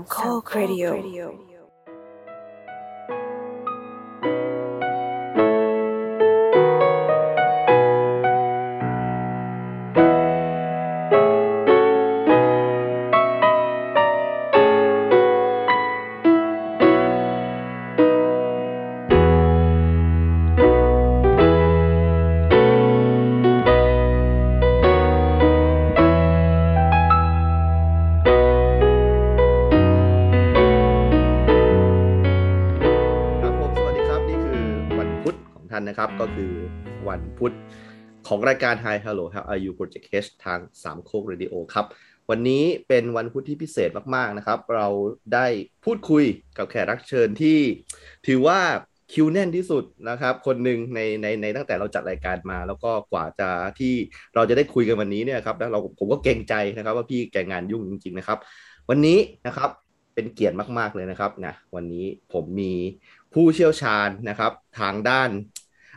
3ข้อครดิโอนะครับก็คือวันพุธของรายการ Hi Hello How are You Project H ทาง3โคกเรดิโอครับวันนี้เป็นวันพุธที่พิเศษมากๆนะครับเราได้พูดคุยกับแขกรับเชิญที่ถือว่าคิวแน่นที่สุดนะครับคนหนึ่งในตั้งแต่เราจัดรายการมาแล้วก็กว่าจะที่เราจะได้คุยกันวันนี้เนี่ยครับแล้วผมก็เกรงใจนะครับว่าพี่แกงานยุ่งจริงๆนะครับวันนี้นะครับเป็นเกียรติมากๆเลยนะครับนะวันนี้ผมมีผู้เชี่ยวชาญนะครับทางด้าน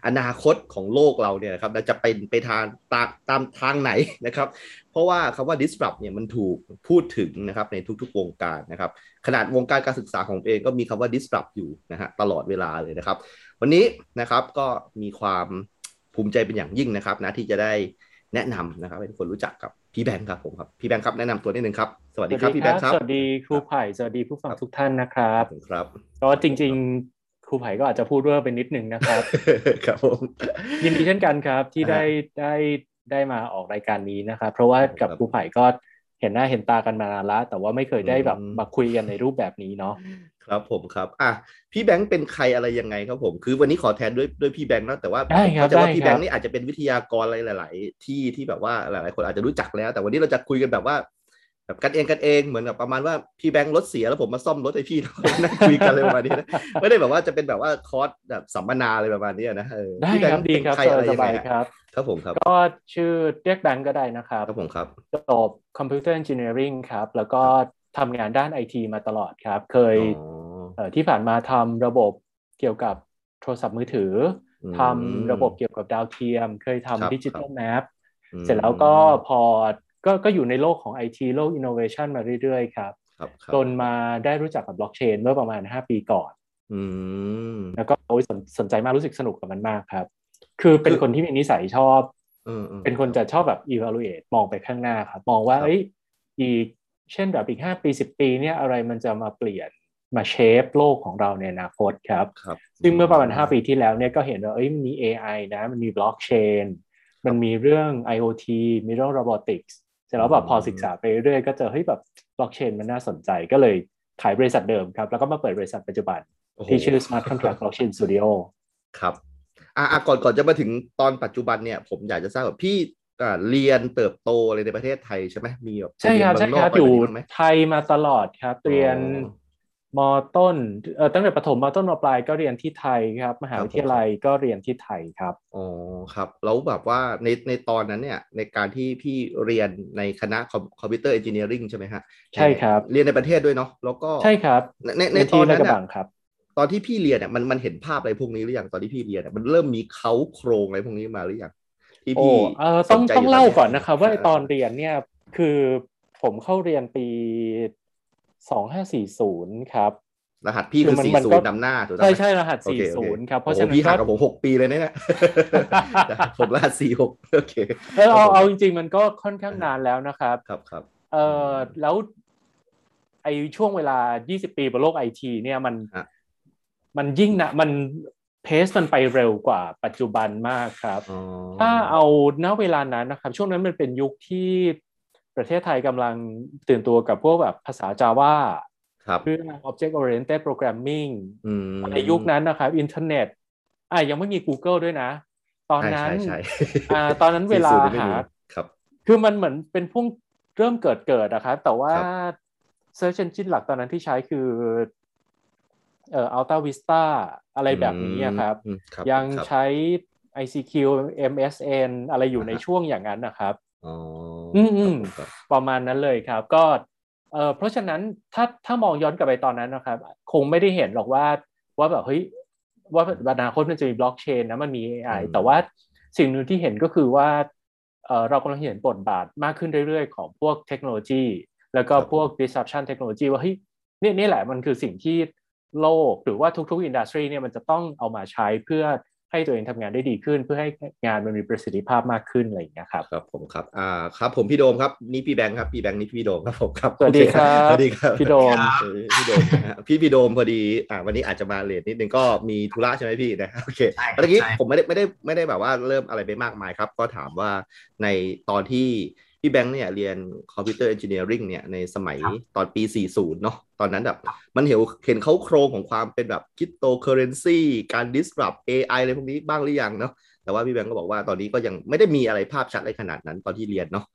อนาคตของโลกเราเนี่ยนะครับจะเป็นไปทางตามทางไหนนะครับเพราะว่าคำว่า disrupt เนี่ยมันถูกพูดถึงนะครับในทุกๆวงการนะครับขนาดวงการการศึกษาของผมเองก็มีคำว่า disrupt อยู่นะฮะตลอดเวลาเลยนะครับวันนี้นะครับก็มีความภูมิใจเป็นอย่างยิ่งนะครับนะที่จะได้แนะนำนะครับให้ทุกคนรู้จักกับพี่แบงค์ครับผมครับพี่แบงค์ครับแนะนำตัวนิดนึงครับสวัสดีครับพี่แบงค์ครับสวัสดีครูไผ่สวัสดีผู้ฟังทุกท่านนะครับครับก็จริงๆครูไผ่ก็อาจจะพูดเวอร์ไปนิดนึงนะครับครับผมยินดีเช่นกันครับที่ได้มาออกรายการนี้นะครับเพราะว่ากับครูไผ่ก็เห็นหน้าเห็นตากันมานานแล้วแต่ว่าไม่เคยได้แบบมาคุยกันในรูปแบบนี้เนาะครับผมครับอ่ะพี่แบงค์เป็นใครอะไรยังไงครับผมคือวันนี้ขอแทนด้วยพี่แบงค์นะแต่ว่าเข้าใจว่าพี่แบงค์นี่อาจจะเป็นวิทยากรอะไรหลายๆที่ที่แบบว่าหลายๆคนอาจจะรู้จักแล้วแต่วันนี้เราจะคุยกันแบบกันเองเหมือนกับประมาณว่าพี่แบงค์รถเสียแล้วผมมาซ่อมรถให้พี่นั่งคุยกันเลยประมาณนี้นะไม่ได้แบบว่าจะเป็นแบบว่าคอร์สแบบสัมมนาอะไรประมาณนี้นะได้ครับดีครับสบายครับครับผมครับก็ชื่อเรียกแบงค์ก็ได้นะครับครับผมครับจบ Computer Engineering ครับแล้วก็ทำงานด้าน IT มาตลอดครับเคยที่ผ่านมาทำระบบเกี่ยวกับโทรศัพท์มือถือทำระบบเกี่ยวกับดาวเทียมเคยทำ Digital Map เสร็จแล้วก็พอก็อยู่ในโลกของ IT โลก innovation มาเรื่อยๆครับจนมาได้รู้จักกับบล็อกเชนเมื่อประมาณ5ปีก่อนแล้วก็สนใจมากรู้สึกสนุกกับมันมากครับคือเป็นคนที่มีนิสัยชอบเป็นคนจะชอบแบบ evaluate มองไปข้างหน้าครับมองว่าเอ้ยอีกเช่นแบบอีก5ปี10ปีเนี่ยอะไรมันจะมาเปลี่ยนมาเชฟโลกของเราในอนาคตครับซึ่งเมื่อประมาณ5ปีที่แล้วเนี่ยก็เห็นว่าเอ้ยมันมี AI นะมันมีบล็อกเชนมันมีเรื่อง IoT มีเรื่อง roboticsเสร็จแล้วแบบพอศึกษาไปเรื่อยก็เจอเฮ้ยแบบบล็อกเชนมันน่าสนใจก็เลยขายบริษัทเดิมครับแล้วก็มาเปิดบริษัทปัจจุบันที่ชื่อ Smart Contract Blockchain Studio ครับก่อนจะมาถึงตอนปัจจุบันเนี่ยผมอยากจะทราบว่าพี่เรียนเติบโตอะไรในประเทศไทยใช่ไหมมีแบบใช่ครับใช่ครับอยู่ไทยมาตลอดครับเรียนม.ต้นตั้งแต่ประถมมาต้นม.ปลายก็เรียนที่ไทยครับมหาวิทยาลัยก็เรียนที่ไทยครับอ๋อครับแล้วแบบว่าในตอนนั้นเนี่ยในการที่พี่เรียนในคณะคอมพิวเตอร์เอนจิเนียริงใช่ไหมฮะใช่ครับเรียนในประเทศด้วยเนาะแล้วก็ใช่ครับในตอนนั้นเนี่ยตอนที่พี่เรียนเนี่ยมันเห็นภาพอะไรพวกนี้หรือยังตอนที่พี่เรียนมันเริ่มมีเค้าโครงอะไรพวกนี้มาหรือยังที่พี่ต้องเล่าก่อนนะครับว่าตอนเรียนเนี่ยคือผมเข้าเรียนปี2540ครับรหัสพี่คือ40นำหน้าถูกต้องใช่รหัส40ครับเพราะฉะนั้นพี่ห่างกับผม6ปีเลยเนี่ยผมรหัส46โอเคเอาจริงๆมันก็ค่อนข้างนานแล้วนะครับครับๆแล้วไอ้ช่วงเวลา20ปีบนโลก IT เนี่ยมันยิ่งนะมันเพสมันไปเร็วกว่าปัจจุบันมากครับถ้าเอาณเวลานั้นนะครับช่วงนั้นมันเป็นยุคที่ประเทศไทยกำลังตื่นตัวกับพวกแบบภาษา Java เรื่อง Object Oriented Programming ในยุคนั้นนะครับอินเทอร์เน็ตยังไม่มี Google ด้วยนะตอนนั้นเวลาหาคือมันเหมือนเป็นพวกเริ่มเกิดนะครับแต่ว่า Search Engine หลักตอนนั้นที่ใช้คือAltavista อะไรแบบนี้ครับยังใช้ ICQ MSN อะไรอยู่ในช่วงอย่างนั้นนะครับประมาณนั้นเลยครับก็เพราะฉะนั้นถ้ามองย้อนกลับไปตอนนั้นนะครับคงไม่ได้เห็นหรอกว่าแบบเฮ้ยว่าอนาคตมันจะมีบล็อกเชนนะมันมี AI แต่ว่าสิ่งนึงที่เห็นก็คือว่าเรากำลังเห็นบทบาทมากขึ้นเรื่อยๆของพวกเทคโนโลยีแล้วก็พวก disruption เทคโนโลยีว่าเฮ้ย นี่แหละมันคือสิ่งที่โลกหรือว่าทุกๆอินดัสทรีเนี่ยมันจะต้องเอามาใช้เพื่อให้ตัวเองทำงานได้ดีขึ้นเพื่อให้งานมันมีประสิทธิภาพมากขึ้นอะไรอย่างเงี้ยครับครับผมครับครับผมพี่โดมครับนี่พี่แบงค์ครับพี่แบงค์นี่พี่โดมครับผมครับสวัสดีครับสวัสดีครับพี่โดมพี่โดมพอดีวันนี้อาจจะมาเลทนิดนึงก็มีธุระใช่ไหมพี่นะโอเคเมื่อกี้ผมไม่ได้แบบว่าเริ่มอะไรไปมากมายครับก็ถามว่าในตอนที่พี่แบงค์เนี่ยเรียนคอมพิวเตอร์เอนจิเนียริงเนี่ยในสมัยตอนปี40เนาะตอนนั้นแบบมันเห็นเขาโครงของความเป็นแบบคริปโตเคอเรนซีการ Disrupt AI อะไรพวกนี้บ้างหรือยังเนาะแต่ว่าพี่แบงค์ก็บอกว่าตอนนี้ก็ยังไม่ได้มีอะไรภาพชัดอะไรขนาดนั้นตอนที่เรียนเนาะ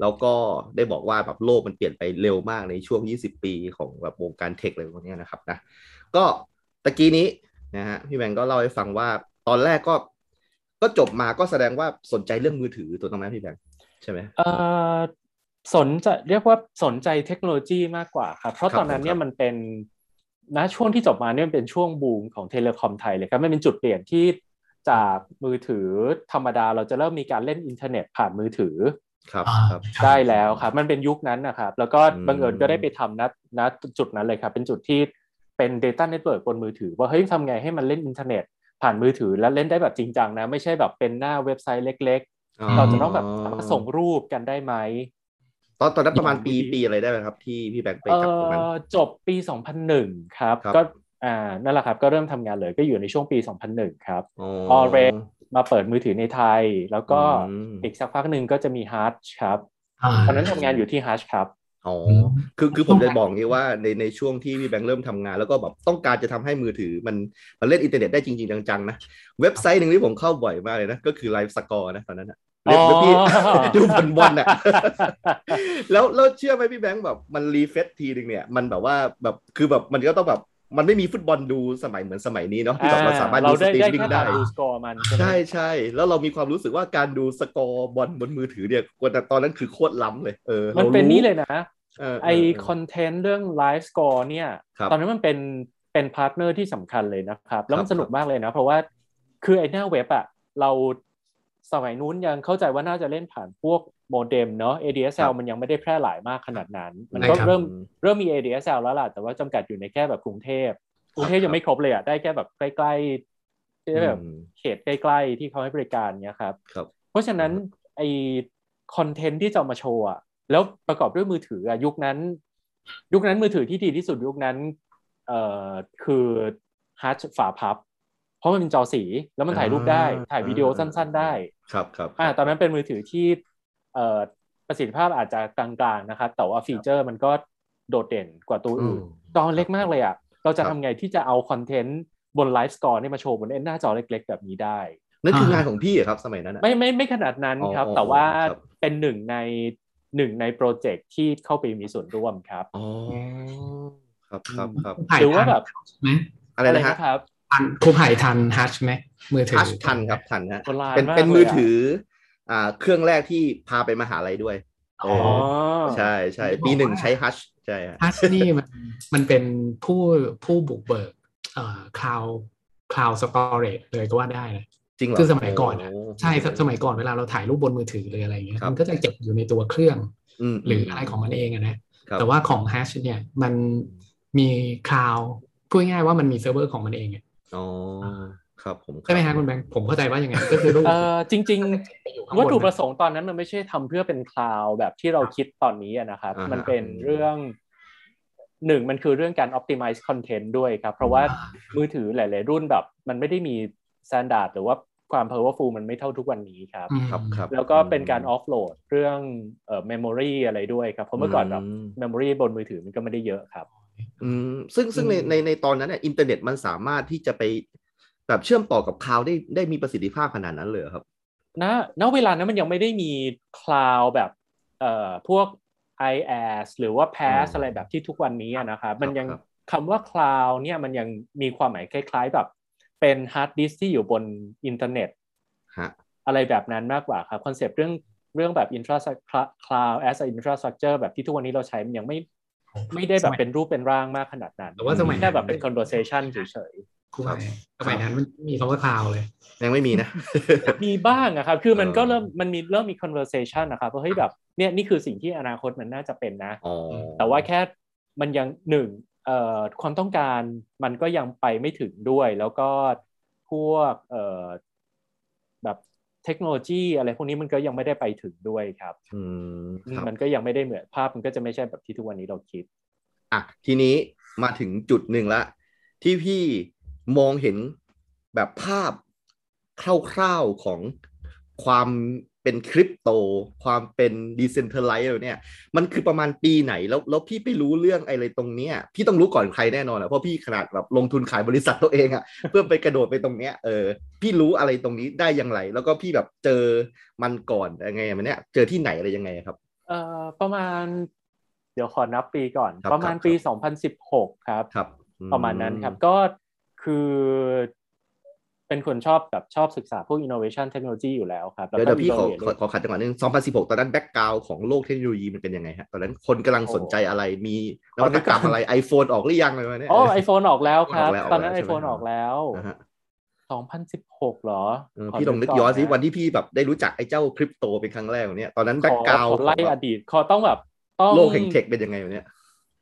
แล้วก็ได้บอกว่าแบบโลกมันเปลี่ยนไปเร็วมากในช่วง20ปีของแบบวงการเทคอะไรพวกนี้นะครับนะก็ตะกี้นี้นะฮะพี่แบงค์ก็เล่าให้ฟังว่าตอนแรกก็จบมาก็แสดงว่าสนใจเรื่องมือถือตัวตรงนั้นพี่แบงค์ใช่ไหมสนใจเรียกว่าสนใจเทคโนโลยีมากกว่าครับเพราะตอนนั้นเนี่ยมันเป็นนะช่วงที่จบมาเนี่ยเป็นช่วงบูมของเทเลคอมไทยเลยครับมันเป็นจุดเปลี่ยนที่จากมือถือธรรมดาเราจะเริ่มมีการเล่นอินเทอร์เน็ตผ่านมือถือครับได้แล้วครับมันเป็นยุคนั้นนะครับแล้วก็บังเอิญก็ได้ไปทำณจุดนั้นเลยครับเป็นจุดที่เป็น data network บนมือถือว่าเฮ้ยทำไงให้มันเล่นอินเทอร์เน็ตผ่านมือถือและเล่นได้แบบจริงจังนะไม่ใช่แบบเป็นหน้าเว็บไซต์เล็กเราจะต้องแบบส่งรูปกันได้ไหมตอนนั้นประมาณปีอะไรได้ไหมครับที่พี่แบงค์ไปกับตรงนั้นจบปี2001ครับก็นั่นแหละครับก็เริ่มทำงานเลยก็อยู่ในช่วงปี2001ครับOrangeมาเปิดมือถือในไทยแล้วก็อีกสักพักหนึ่งก็จะมีHutchครับตอนนั้นทำงานอยู่ที่Hutchครับอ๋อคือผมจะบอกงี้ว่าในช่วงที่พี่แบงค์เริ่มทำงานแล้วก็แบบต้องการจะทำให้มือถือมันเล่นอินเทอร์เน็ตได้จริงๆจังๆนะเว็บไซต์นึงที่ผมเข้าบ่อยมากเลยนะก็คือไลฟ์สกอร์นะตอนนั้นนะเล่นพี่ดูบอลน่ะแล้วเชื่อไหมพี่แบงค์แบบมันรีเฟรชทีนึงเนี่ยมันแบบว่าแบบคือแบบมันก็ต้องแบบมันไม่มีฟุตบอลดูสมัยเหมือนสมัยนี้เนาะที่แบบเราสามารถดูสตรีมมิ่งได้ใช่ๆแล้วเรามีความรู้สึกว่าการดูสกอร์บอลบนมือถือเนี่ยตอนนั้นคือโคตรล้ำเลยมันเป็นนี้เลยนะไอคอนเทนต์เรื่องไลฟ์สกอร์เนี่ยตอนนั้นมันเป็นพาร์ทเนอร์ที่สำคัญเลยนะครับแล้วมันสนุกมากเลยนะเพราะว่าคือไอหน้าเว็บอะเราสมัยนู้นยังเข้าใจว่าน่าจะเล่นผ่านพวกโมเด็มเนาะ ADSL มันยังไม่ได้แพร่หลายมากขนาดนั้นมันก็เริ่มมี ADSL แล้วล่ะแต่ว่าจำกัดอยู่ในแค่แบบกรุงเทพยังไม่ครบเลยอ่ะได้แค่แบบใกล้ๆที่แบบเขตใกล้ๆที่เขาให้บริการเงี้ยครับเพราะฉะนั้นไอคอนเทนต์ที่จะมาโชว์อ่ะแล้วประกอบด้วยมือถืออ่ะยุคนั้นมือถือที่ดีที่สุดยุคนั้นคือฮาร์ดฝาพับเพราะมันเป็นจอสีแล้วมันถ่ายรูปได้ถ่ายวิดีโอสั้นๆได้ครับตอนนั้นเป็นมือถือที่ประสิทธิภาพอาจจะกลางๆนะครับแต่ว่าฟีเจอร์มันก็โดดเด่นกว่าตัวอื่นจอเล็กมากเลยอ่ะเราจะทำไงที่จะเอาคอนเทนต์บนไลฟ์สกอร์นี่มาโชว์บนหน้าจอเล็กๆแบบนี้ได้นั่นคืองานของพี่ครับสมัยนั้นไม่ขนาดนั้นครับแต่ว่าเป็นหนึ่งในโปรเจกต์ที่เข้าไปมีส่วนร่วมครับอ๋อครับหรือว่าแบบอะไรนะครับครูไผ่ทันฮัชไหมมือถือฮัชทันครับทันฮะเป็นมือถือเครื่องแรกที่พาไปมหาลัยด้วยอ๋อใช่ใช่ปีหนึ่งใช้ฮัชใช่ฮัชนี่มันเป็นผู้บุกเบิกcloud storage เลยก็ว่าได้นะจริงเหรอคือสมัยก่อนอ่ะใช่สมัยก่อนเวลาเราถ่ายรูปบนมือถือเลยอะไรอย่างเงี้ยมันก็จะเก็บอยู่ในตัวเครื่องหรืออะไรของมันเองนะแต่ว่าของฮัชเนี่ยมันมีcloudพูดง่ายว่ามันมีเซิร์ฟเวอร์ของมันเองอ๋อครับผมใช่ไหมฮะคุณแบงค์ผมเข้าใจว่าอย่างไงก็คือจริงๆวัตถุประสงค์ตอนนั้นมันไม่ใช่ทำเพื่อเป็นคลาวด์แบบที่เราคิดตอนนี้นะครับมันเป็นเรื่องมันคือเรื่องการ optimize content ด้วยครับเพราะว่ามือถือหลายๆรุ่นแบบมันไม่ได้มี standard หรือว่าความ powerful มันไม่เท่าทุกวันนี้ครับแล้วก็เป็นการ offload เรื่องmemory อะไรด้วยครับเพราะเมื่อก่อนแบบ memory บนมือถือมันก็ไม่ได้เยอะครับซึ่งในตอนนั้นเนี่ยอินเทอร์เน็ตมันสามารถที่จะไปแบบเชื่อมต่อกับคลาวด์ได้มีประสิทธิภาพขนาดนั้นเลยครับณเวลานั้นมันยังไม่ได้มีคลาวด์แบบพวก IaaS หรือว่า PaaS อะไรแบบที่ทุกวันนี้นะครับมันยังคำว่าคลาวด์เนี่ยมันยังมีความหมายคล้ายๆแบบเป็นฮาร์ดดิสก์ที่อยู่บนอินเทอร์เน็ตอะไรแบบนั้นมากกว่าครับคอนเซปต์เรื่องแบบ cloud as a infrastructure แบบที่ทุกวันนี้เราใช้มันยังไม่ได้แบบเป็นรูปเป็นร่างมากขนาดนั้นแต่ว่าสมัยแค่แบบเป็น conversation เฉยๆครับสมัยนั้นมันมีคำว่าคลาวด์เลยยังไม่มีนะมีบ้างอะครับคือมันก็เริ่มมี conversation นะครับว่าเฮ้ยแบบเนี่ยนี่คือสิ่งที่อนาคตมันน่าจะเป็นนะแต่ว่าแค่มันยัง ความต้องการมันก็ยังไปไม่ถึงด้วยแล้วก็พวกแบบเทคโนโลยีอะไรพวกนี้มันก็ยังไม่ได้ไปถึงด้วยครับมันก็ยังไม่ได้เหมือนภาพมันก็จะไม่ใช่แบบที่ทุกวันนี้เราคิดอ่ะทีนี้มาถึงจุดหนึ่งละที่พี่มองเห็นแบบภาพคร่าวๆของความเป็นคริปโตความเป็น decentralized เนี่ยมันคือประมาณปีไหนแล้วพี่ไปรู้เรื่องอะไรตรงเนี้ยพี่ต้องรู้ก่อนใครแน่นอนแหละเพราะพี่ขนาดแบบลงทุนขายบริษัทตัวเองอะ เพื่อไปกระโดดไปตรงเนี้ยพี่รู้อะไรตรงนี้ได้อย่างไรแล้วก็พี่แบบเจอมันก่อนยังไงมันเนี้ยเจอที่ไหนอะไรยังไงครับประมาณเดี๋ยวขอนับปีก่อนประมาณปี2016ครับประมาณนั้นครับก็คือเป็นคนชอบแบบชอบศึกษาพวก innovation technology อยู่แล้วครับแล้วก็พี่ขอขัดจังหวะนึง2016ตอนนั้นแบ็คกราวด์ของโลกเทคโนโลยีมันเป็นยังไงฮะตอนนั้นคนกำลังสนใจอะไรมีนวัตกรรมอะไร iPhone ออกหรือยังอะไรวะเนี่ยอ๋อ iPhone ออกแล้วครับตอนนั้น iPhone ออกแล้ว2016หรอพี่ลองนึกย้อนสิวันที่พี่แบบได้รู้จักไอ้เจ้าคริปโตเป็นครั้งแรกเนี่ยตอนนั้นแบ็คกราวด์ไล่อดีตขอต้องแบบโลกแห่งเทคเป็นยังไงวะเนี่ย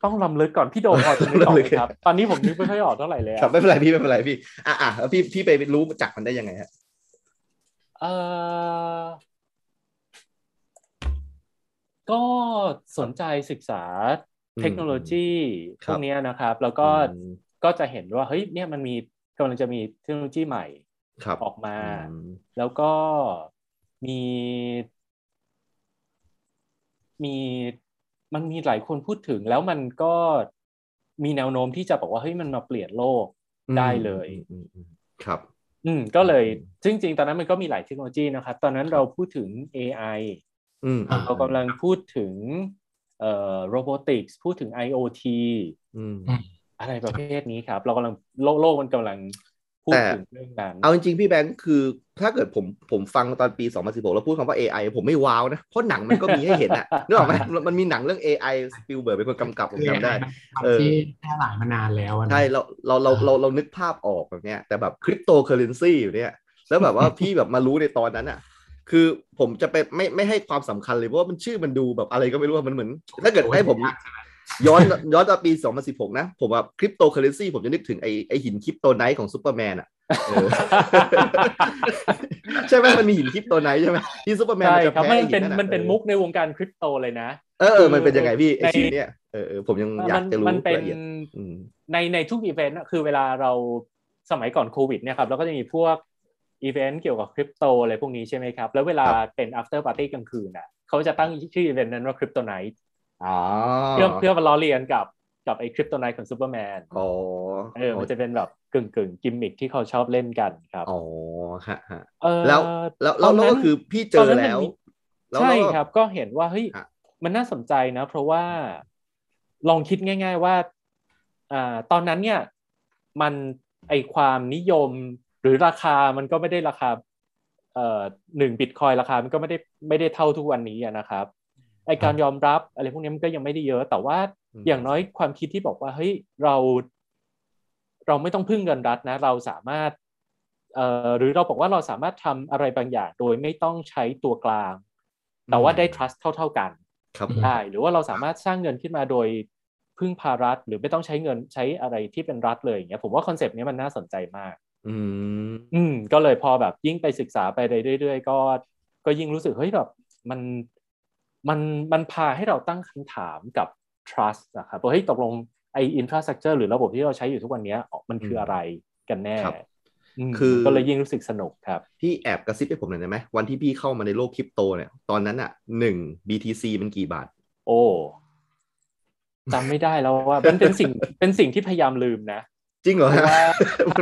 ต้องล้ำลึกก่อนพี่โดมพอจะนึกออกครับตอนนี้ผมนึกไม่ค่อยออกเท่าไหร่เลยครับไม่เป็นไรพี่อ่ะแล้วพี่ไปรู้จักมันได้ยังไงฮะก็สนใจศึกษาเทคโนโลยีพวกนี้นะครับแล้วก็จะเห็นว่าเฮ้ยเนี่ยมันมีกำลังจะมีเทคโนโลยีใหม่ออกมาแล้วก็มันมีหลายคนพูดถึงแล้วมันก็มีแนวโน้มที่จะบอกว่าเฮ้ยมันมาเปลี่ยนโลกได้เลยครับก็เลยจริงๆตอนนั้นมันก็มีหลายเทคโนโลยีนะครับตอนนั้นเราพูดถึง AI เรากำลังพูดถึงrobotics พูดถึง IoT อะไรประเภทนี้ครับเรากำลังโลกมันกำลังพูดถึงเรื่องนั้นเอาจริงๆพี่แบงค์คือถ้าเกิดผมฟังตอนปี2016แล้วพูดคำว่า AI ผมไม่ว้าวนะเพราะหนังมันก็มีให้เห็นอ่ะนึกออกไหมมันมีหนังเรื่อง AI สปิลเบิร์กเป็นคนกำกับผมจำได้ที่แพร่หลายมานานแล้วใช่เรานึกภาพออกแบบเนี้ยแต่แบบคริปโตเคอเรนซีอยู่เนี้ยแล้วแบบว่าพี่แบบมารู้ในตอนนั้นอ่ะคือผมจะไปไม่ให้ความสำคัญเลยเพราะว่ามันชื่อมันดูแบบอะไรก็ไม่รู้มันเหมือนถ้าเกิดให้ผมย้อนตอนปี2016นะผมแบบคริปโตเคอเรนซีผมจะนึกถึงไอหินคริปโตไนท์ของซูเปอร์แมนอ่ะใช่ไหมมันมีหินคริปโตไนท์ใช่ไหมที่ซูเปอร์แมนมันจะแพ้หินนั่นมันเป็นมุกในวงการคริปโตเลยนะมันเป็นยังไงพี่ไอชื่อเนี้ยผมยังอยากจะรู้รายละเอียดในทุกอีเวนต์คือเวลาเราสมัยก่อนโควิดเนี่ยครับเราก็จะมีพวกอีเวนต์เกี่ยวกับคริปโตอะไรพวกนี้ใช่ไหมครับแล้วเวลาเป็น after party กลางคืนอ่ะเขาจะตั้งชื่ออีเวนต์นั้นว่าคริปโตไนท์เพื่อมาล้อเลียนกับไอ้คริปโตไนท์ของซูเปอร์แมนมันจะเป็นแบบกึ่งกิมมิคที่เขาชอบเล่นกันครับอ๋อฮะแล้วก็คือพี่เจอแล้วใช่ครับก็เห็นว่าเฮ้ยมันน่าสนใจนะเพราะว่าลองคิดง่ายๆว่าตอนนั้นเนี่ยมันไอ้ความนิยมหรือราคามันก็ไม่ได้ราคา1บิตคอยน์ราคามันก็ไม่ได้เท่าทุกวันนี้นะครับไอ้การยอมรับอะไรพวกนี้มันก็ยังไม่ได้เยอะแต่ว่าอย่างน้อยความคิดที่บอกว่าเฮ้ยเราไม่ต้องพึ่งเงินรัฐนะเราสามารถหรือเราบอกว่าเราสามารถทำอะไรบางอย่างโดยไม่ต้องใช้ตัวกลางแต่ว่าได้ trust เท่ากันได้หรือว่าเราสามารถสร้างเงินขึ้นมาโดยพึ่งพารัฐหรือไม่ต้องใช้เงินใช้อะไรที่เป็นรัฐเลยอย่างเงี้ยผมว่าคอนเซปต์นี้มันน่าสนใจมากก็เลยพอแบบยิ่งไปศึกษาไปเรื่อยๆก็ยิ่งรู้สึกเฮ้ยแบบมันพาให้เราตั้งคำถามกับ trust นะครับว่าเฮ้ยตกลงไอ้ infrastructure หรือระบบที่เราใช้อยู่ทุกวันนี้มันคืออะไรกันแน่คือก็เลยยิ่งรู้สึกสนุกครับพี่แอบกระซิบให้ผมหน่อยได้ไหมวันที่พี่เข้ามาในโลกคริปโตเนี่ยตอนนั้นอ่ะ1 BTC มันกี่บาทโอ้จำไม่ได้แล้วว่ามันเป็นสิ่งที่พยายามลืมนะจริงเหรอ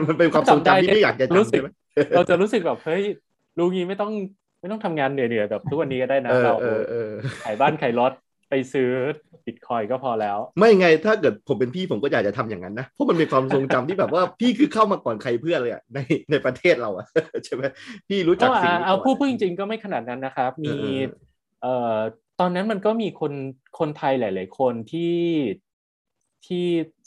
มันเป็นความทรงจำที่ไม่อยากจะจำใช่ไหมเราจะรู้สึกแบบเฮ้ยรู้งี้ไม่ต้องทำงานเหนื่อยๆแบบทุกวันนี้ก็ได้นะเราขายบ้านขายรถไปซื้อบิตคอยก็พอแล้วไม่ไงถ้าเกิดผมเป็นพี่ผมก็อยากจะทำอย่างนั้นนะเพราะมันเป็นความทรงจำที่แบบว่าพี่คือเข้ามาก่อนใครเพื่อนเลยอะในประเทศเราอะใช่ไหมพี่รู้จักสิ่งนี้เอาพูดจริงๆก็ไม่ขนาดนั้นนะครับมีตอนนั้นมันก็มีคนไทยหลายๆคนที่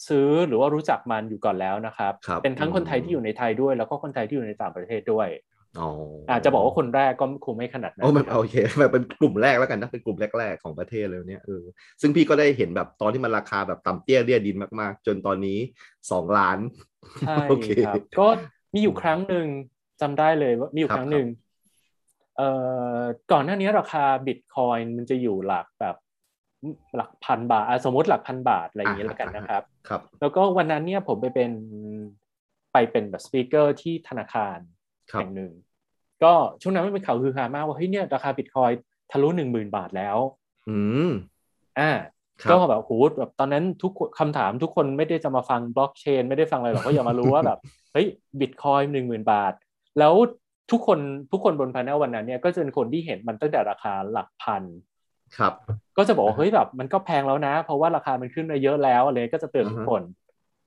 ซื้อหรือว่ารู้จักมันอยู่ก่อนแล้วนะครับเป็นทั้งคนไทยที่อยู่ในไทยด้วยแล้วก็คนไทยที่อยู่ในต่างประเทศด้วย อาจจะบอกว่าคนแรกก็คงไม่ขนาดนั้นโอเคแบบเป็นกลุ่มแรกแล้วกันนะเป็นกลุ่มแรกๆของประเทศเลยเนี่ยซึ่งพี่ก็ได้เห็นแบบตอนที่มันราคาแบบต่ำเตี้ยเรี่ยดินมากๆจนตอนนี้2ล้านใช่ครับก็มีอยู่ครั้งหนึ่งจำได้เลยว่ามีอยู่ครั้งหนึ่งก่อนหน้านี้ราคา Bitcoin มันจะอยู่หลักแบบหลักพันบาทสมมติหลักพันบาทอะไรอย่างนี้แล้วกันนะครับแล้วก็วันนั้นเนี่ยผมไปเป็นแบบสปีกเกอร์ที่ธนาคารแห่งหนึ่งก็ช่วงนั้นมันเป็นข่าวฮือฮามากว่าเฮ้ยเนี่ยราคา Bitcoin ทะลุ 10,000 บาทแล้วก็แบบโหแบบตอนนั้นทุกคำถามทุกคนไม่ได้จะมาฟังบล็อกเชนไม่ได้ฟังอะไรหรอกก็อยากมารู้ว่าแบบเฮ้ย Bitcoin 10,000 บาทแล้วทุกคนบนพาเนลวันนั้นเนี่ยก็จะเป็นคนที่เห็นมันตั้งแต่ราคาหลักพันครับก็จะบอกเฮ้ยแบบมันก็แพงแล้วนะเพราะว่าราคามันขึ้นมาเยอะแล้วอะไรก็จะเตือนทุกคน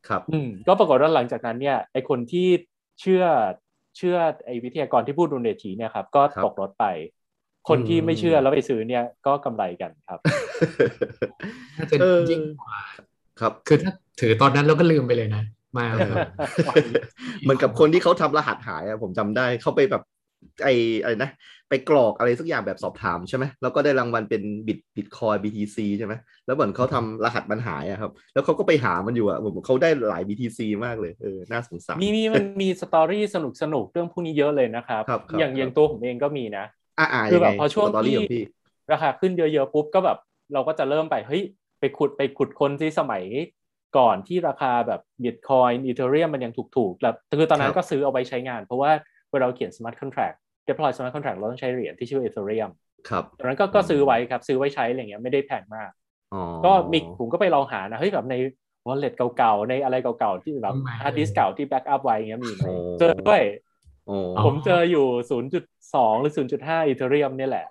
ครับก็ปรากฏว่าหลังจากนั้นเนี่ยไอคนที่เชื่อไอวิทยากรที่พูดบนเวทีเนี่ยครับก็ตกรถไปคนที่ไม่เชื่อแล้วไปซื้อเนี่ยก็กำไรกันครับน่าจะยิ่งกว่าครับคือถ้าถือตอนนั้นแล้วก็ลืมไปเลยนะมาเหมือนกับคนที่เขาทำรหัสหายผมจำได้เขาไปแบบไออะไรนะไปกรอกอะไรสักอย่างแบบสอบถามใช่ไหมแล้วก็ได้รางวัลเป็นบิตคอย BTC ใช่ไหมแล้วเหมือนเขาทำรหัสมันหายอะครับแล้วเขาก็ไปหามันอยู่อะเหมือนเขาได้หลาย BTC มากเลยน่าสงสารมันมีสตอรี่สนุกๆเรื่องพวกนี้เยอะเลยนะครับอย่างตัวผมเองก็มีนะคือแบบพอช่วงที่ราคาขึ้นเยอะๆปุ๊บก็แบบเราก็จะเริ่มไปเฮ้ยไปขุดคนที่สมัยก่อนที่ราคาแบบบิตคอย Ethereum มันยังถูกๆแบบคือตอนนั้นก็ซื้อเอาไว้ใช้งานเพราะว่าเวลาเราเขียน Smart Contract Deploy Smart Contract เราต้องใช้เหรียญที่ชื่อ Ethereum ครับตอนนั้นก็ซื้อไว้ครับซื้อไว้ใช้อะไรเงี้ยไม่ได้แพงมากก็มีผมก็ไปลองหานะเฮ้ยแบบใน wallet เก่าๆในอะไรเก่าๆที่แบบ hard disk เก่าที่ backup ไว้เงี้ยมีเจอด้วยผมเจออยู่ 0.2 หรือ 0.5 Ethereum เนี่ยแหละ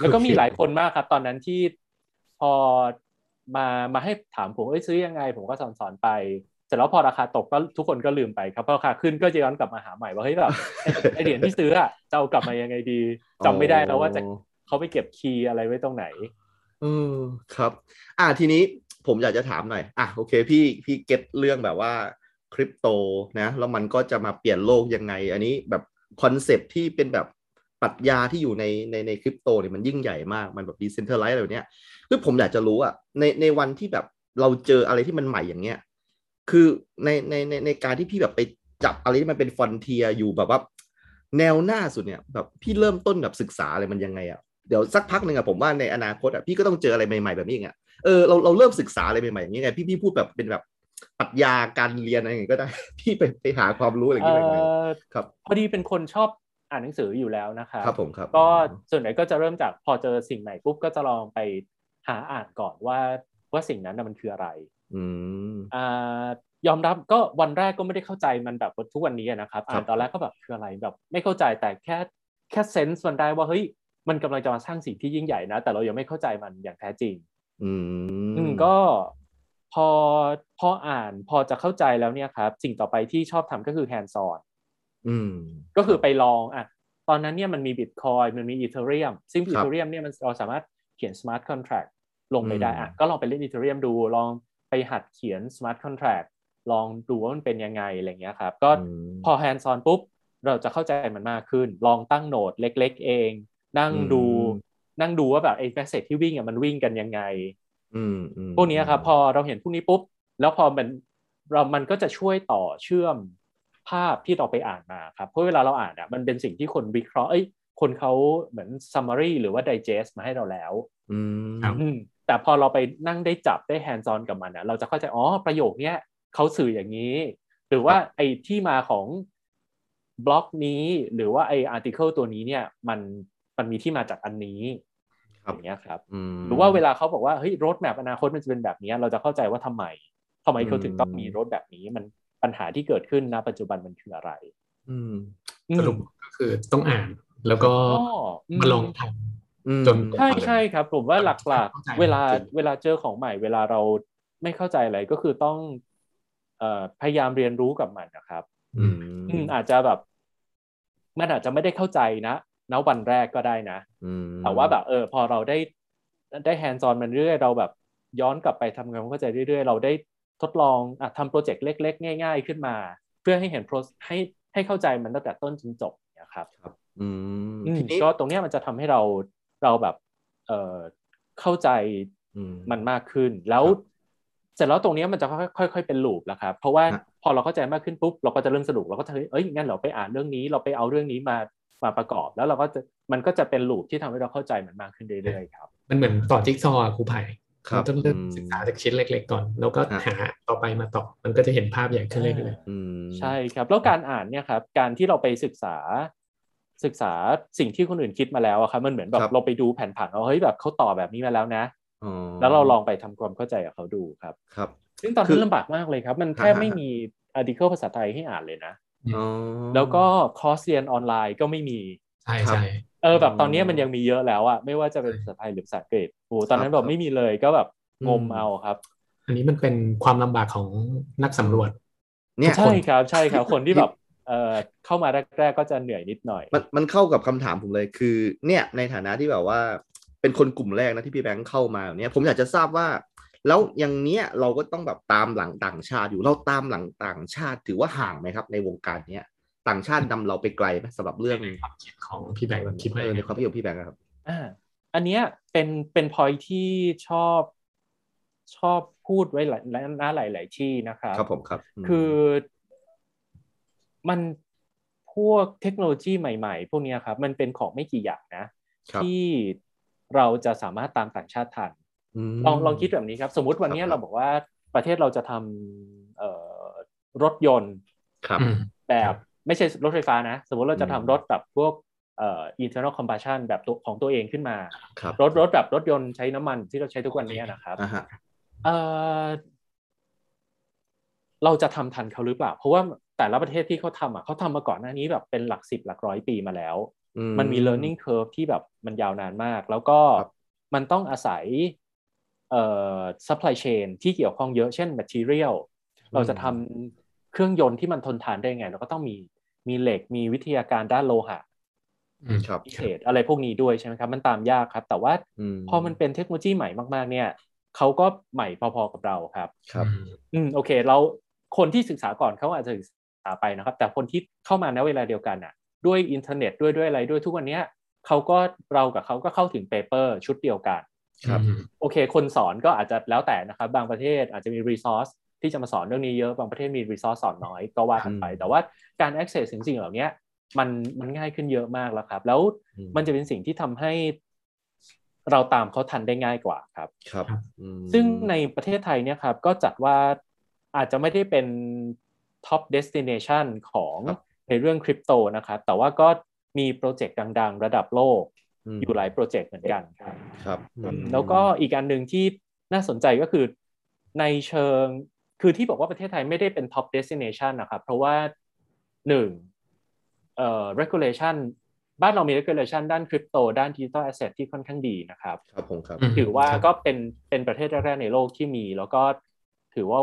แล้วก็มีหลายคนมากครับตอนนั้นที่พอมาให้ถามผมซื้อยังไงผมก็สอนไปเสร็จแล้วพอราคาตกก็ทุกคนก็ลืมไปครับพอราคาขึ้นก็จะย้อนกลับมาหาใหม่ว่าเฮ้ยแบบไอเหรียญที่ซื้ออ่ะจะเอากลับมายังไงดีจำไม่ได้แล้วว่าจะเขาไปเก็บคีย์อะไรไว้ตรงไหนครับทีนี้ผมอยากจะถามหน่อยโอเคพี่เก็ตเรื่องแบบว่าคริปโตนะแล้วมันก็จะมาเปลี่ยนโลกยังไงอันนี้แบบคอนเซปต์ที่เป็นแบบปรัชญาที่อยู่ในคริปโตเนี่ยมันยิ่งใหญ่มากมันแบบดีเซนเทอร์ไลซ์อะไรแบบเนี้ยคือผมอยากจะรู้อ่ะในวันที่แบบเราเจออะไรที่มันใหม่อย่างเงี้ยคือในการที่พี่แบบไปจับอะไรที่มันเป็นฟอนเทียอยู่แบบว่าแนวหน้าสุดเนี่ยแบบพี่เริ่มต้นแบบศึกษาอะไรมันยังไงอ่ะเดี๋ยวสักพักนึงอ่ะผมว่าในอนาคตอ่ะพี่ก็ต้องเจออะไรใหม่ๆแบบนี้อย่างเงี้ยเราเริ่มศึกษาอะไรใหม่ๆอย่างเงี้ยไงพี่พูดแบบเป็นแบบปรัชญาการเรียนอะไรอย่างเงี้ยก็ได้พี่ไปหาความรู้อะไรอย่างเงี้ยครับพอดีเป็นคนชอบอ่านหนังสืออยู่แล้วนะคะครับผมครับก็ส่วนใหญ่ก็จะเริ่มจากพอเจอสิ่งใหม่ปุ๊บก็จะลองไปหาอ่านก่อนว่าสิ่งนั้นมันคืออะไรยอมรับก็วันแรกก็ไม่ได้เข้าใจมันแบบทุกวันนี้นะครับตอนแรกก็แบบคืออะไรแบบไม่เข้าใจแต่แค่เซนส์มันได้ว่าเฮ้ยมันกำลังจะมาสร้างสิ่งที่ยิ่งใหญ่นะแต่เรายังไม่เข้าใจมันอย่างแท้จริงก็พออ่านพอจะเข้าใจแล้วเนี่ยครับสิ่งต่อไปที่ชอบทำก็คือแฮนด์ซอนก็คือไปลองตอนนั้นเนี่ยมันมี Bitcoin มันมี Ethereum ซึ่ง Ethereum เนี่ยมันเราสามารถเขียน Smart Contract ลงไปได้ก็ลองไปเล่น Ethereum ดูลองไปหัดเขียน Smart Contract ลองดูว่ามันเป็นยังไงอะไรเงี้ยครับก็พอแฮนด์ซอนปุ๊บเราจะเข้าใจมันมากขึ้นลองตั้งโนดเล็กๆเองนั่งดูว่าแบบไอ้ message ที่วิ่งมันวิ่งกันยังไงพวกนี้ครับพอเราเห็นพวกนี้ปุ๊บแล้วพอมันก็จะช่วยต่อเชื่อมภาพที่เราไปอ่านมาครับเพราะเวลาเราอ่านมันเป็นสิ่งที่คนวิเคราะห์คนเขาเหมือน summary หรือว่า digest มาให้เราแล้วแต่พอเราไปนั่งได้จับได้ hands on กับมันเราจะเข้าใจประโยคเนี้ยเขาสื่ออย่างนี้หรือว่าไอ้ที่มาของบล็อกนี้หรือว่าไอ้ article ตัวนี้เนี่ยมันมีที่มาจากอันนี้อย่างเงี้ยครับหรือว่าเวลาเขาบอกว่าเฮ้ย road map อนาคตมันจะเป็นแบบนี้เราจะเข้าใจว่าทำไมเขาถึงต้องมี road แบบนี้มันปัญหาที่เกิดขึ้นณปัจจุบันมันคืออะไรสรุปก็คือต้องอ่านแล้วก็มาลองทำจนใช่ครับผมว่าหลักๆเวลาเจอของใหม่เวลาเราไม่เข้าใจอะไรก็คือต้องพยายามเรียนรู้กับมันนะครับอาจจะแบบมันอาจจะไม่ได้เข้าใจนะวันแรกก็ได้นะแต่ว่าแบบพอเราได้แฮนด์ซอนมันเรื่อยเราแบบย้อนกลับไปทำงานเข้าใจเรื่อยๆเราได้ทดลองทำโปรเจกต์เล็กๆง่ายๆขึ้นมาเพื่อให้เห็นให้เข้าใจมันตั้งแต่ต้นจนจบ นะครับทีนี้ก็ตรงเนี้ยมันจะทำให้เราแบบเข้าใจมันมากขึ้นแล้วเสร็จแล้วตรงนี้มันจะค่อยๆเป็นลูปแล้วครับเพราะว่าพอเราเข้าใจมากขึ้นปุ๊บเราก็จะเริ่มสนุกเราก็จะเอ้ยงั้นเราไปอ่านเรื่องนี้เราไปเอาเรื่องนี้มาประกอบแล้วเราก็จะมันก็จะเป็นลูปที่ทำให้เราเข้าใจมันมากขึ้นเรื่อยๆครับมันเหมือนต่อจิ๊กซอว์ครูไผ่ต้องเริ่มศึกษาจากชิ้นเล็กๆก่อนแล้วก็หาต่อไปมาต่อมันก็จะเห็นภาพใหญ่ขึ้นเรื่อยๆใช่ครับแล้วการอ่านเนี่ยครับการที่เราไปศึกษาสิ่งที่คนอื่นคิดมาแล้วอะครับมันเหมือนแบบเราไปดูแผนผังเอาเฮ้ยแบบเขาต่อแบบนี้มาแล้วนะแล้วเราลองไปทำความเข้าใจกับเขาดูครับครับซึ่งตอนนี้ลำบากมากเลยครับมันแทบไม่มีอาร์ติเคิลภาษาไทยให้อ่านเลยนะแล้วก็คอร์สเรียนออนไลน์ก็ไม่มีใช่ๆแบบตอนนี้มันยังมีเยอะแล้วอะไม่ว่าจะเป็นภาษาไทยหรือภาษาอังกฤษโอ้ตอนนั้นแบบไม่มีเลยก็แบบงมเอาครับอันนี้มันเป็นความลำบากของนักสำรวจเนี่ยใช่ครับใช่ครับคนที่แบบเข้ามาแรกๆก็จะเหนื่อยนิดหน่อยมันเข้ากับคำถามผมเลยคือเนี่ยในฐานะที่แบบว่าเป็นคนกลุ่มแรกนะที่พี่แบงค์เข้ามาเนี่ยผมอยากจะทราบว่าแล้วอย่างเนี้ยเราก็ต้องแบบตามหลังต่างชาติอยู่เราตามหลังต่างชาติถือว่าห่างไหมครับในวงการเนี้ยต่างชาตินำเราไปไกลไหมสำหรับเรื่องความคิดของพี่แบงค์คิดว่าในความคิดของพี่แบงค์ครับอันเนี้ยเป็น point ที่ชอบพูดไว้หลายที่นะครับครับผมครับคือมันพวกเทคโนโลยีใหม่ๆพวกนี้ครับมันเป็นของไม่กี่อย่างนะที่เราจะสามารถตามต่างชาติทันลองคิดแบบนี้ครับสมมุติวันนี้เราบอกว่าประเทศเราจะทำรถยนต์แบบไม่ใช่รถไฟฟ้านะสมมุติเราจะทำรถแบบพวกinternal combustion แบบของตัวเองขึ้นมารถแบบรถยนต์ใช้น้ำมันที่เราใช้ทุกวันนี้นะครับเราจะทำทันเขาหรือเปล่าเพราะว่าแต่ละประเทศที่เขาทำเขาทำมาก่อนหน้านี้แบบเป็นหลัก10หลักร้อยปีมาแล้วมันมี learning curve ที่แบบมันยาวนานมากแล้วก็มันต้องอาศัยsupply chain ที่เกี่ยวข้องเยอะเช่น material เราจะทำเครื่องยนต์ที่มันทนทานได้ไงเราก็ต้องมีเหล็กมีวิทยาการด้านโลหะพิเศษอะไรพวกนี้ด้วยใช่ไหมครับมันตามยากครับแต่ว่าพอมันเป็นเทคโนโลยีใหม่มากๆเนี่ยเขาก็ใหม่พอๆกับเราครับครับโอเคเราคนที่ศึกษาก่อนเขาอาจจะศึกษาไปนะครับแต่คนที่เข้ามาณเวลาเดียวกันอ่ะด้วยอินเทอร์เน็ตด้วยอะไรด้วยทุกวันนี้เรากับเขาก็เข้าถึงเปเปอร์ชุดเดียวกันครับโอเคคนสอนก็อาจจะแล้วแต่นะครับบางประเทศอาจจะมีรีซอสที่จะมาสอนเรื่องนี้เยอะบางประเทศมีรีซอสสอนน้อยก็ว่ากันไปแต่ว่าการ access ถึงสิ่งเหล่านี้มันง่ายขึ้นเยอะมากแล้วครับแล้วมันจะเป็นสิ่งที่ทำให้เราตามเขาทันได้ง่ายกว่าครับครับซึ่งในประเทศไทยเนี่ยครับก็จัดว่าอาจจะไม่ได้เป็นท็อปเดสติเนชันของในเรื่องคริปโตนะครับแต่ว่าก็มีโปรเจกต์ดังๆระดับโลกอยู่หลายโปรเจกต์เหมือนกันครับแล้วก็อีกอันหนึ่งที่น่าสนใจก็คือในเชิงคือที่บอกว่าประเทศไทยไม่ได้เป็นท็อปเดสติเนชันนะครับเพราะว่า1regulation บ้านเรามี regulation ด้านคริปโตด้าน digital asset ที่ค่อนข้างดีนะครับครับผมครับถือว่าก็เป็นประเทศแรกๆในโลกที่มีแล้วก็ถือว่า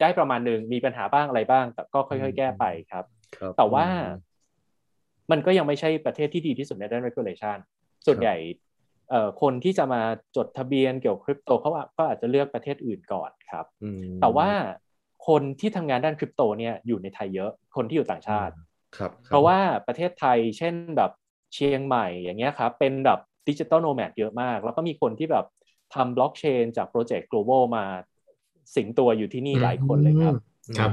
ได้ประมาณนึงมีปัญหาบ้างอะไรบ้างแต่ก็ค่อยๆแก้ไปครับแต่ว่ามันก็ยังไม่ใช่ประเทศที่ดีที่สุดในด้าน regulation ส่วนใหญ่คนที่จะมาจดทะเบียนเกี่ยวกับคริปโตเขาก็อาจจะเลือกประเทศอื่นก่อนครับแต่ว่าคนที่ทำงานด้านคริปโตเนี่ยอยู่ในไทยเยอะคนที่อยู่ต่างชาติครับเพราะว่าประเทศไทยเช่นแบบเชียงใหม่อย่างเงี้ยครับเป็นแบบ digital nomad เยอะมากแล้วก็มีคนที่แบบทำ blockchain จาก project global มาสิงตัวอยู่ที่นี่หลายคนเลยครับครับ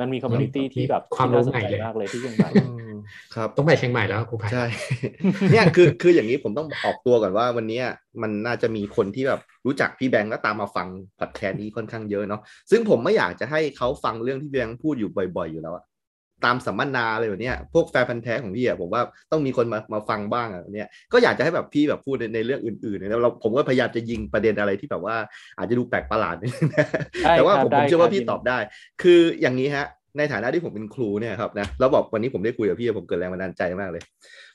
มันมี community ที่แบบความรู้ใหม่มากเลยที่เชียงใหม่ครับต้องไปเชียงใหม่แล้วครูภัยใช่เนี่ยคืออย่างนี้ผมต้องออกตัวก่อนว่าวันนี้มันน่าจะมีคนที่แบบรู้จักพี่แบงค์ก็ตามมาฟังพอดแคสต์นี้ค่อนข้างเยอะเนาะซึ่งผมไม่อยากจะให้เขาฟังเรื่องที่พี่แบงค์พูดอยู่บ่อยๆอยู่แล้วอะตามสัมมนาอะไรแบบนี้พวกแฟนพันธุ์แท้ของพี่อ่ะผมว่าต้องมีคนมาฟังบ้างอ่ะเนี่ยก็อยากจะให้แบบพี่แบบพูดในเรื่องอื่นๆแล้วผมก็พยายามจะยิงประเด็นอะไรที่แบบว่าอาจจะดูแปลกประหลาดนิดนึงนะแต่ว่าผมเชื่อว่าพี่ตอบได้คืออย่างนี้ฮะในฐานะที่ผมเป็นครูเนี่ยครับนะแล้วบอกวันนี้ผมได้คุยกับพี่ผมเกิดแรงบันดาลใจมากเลย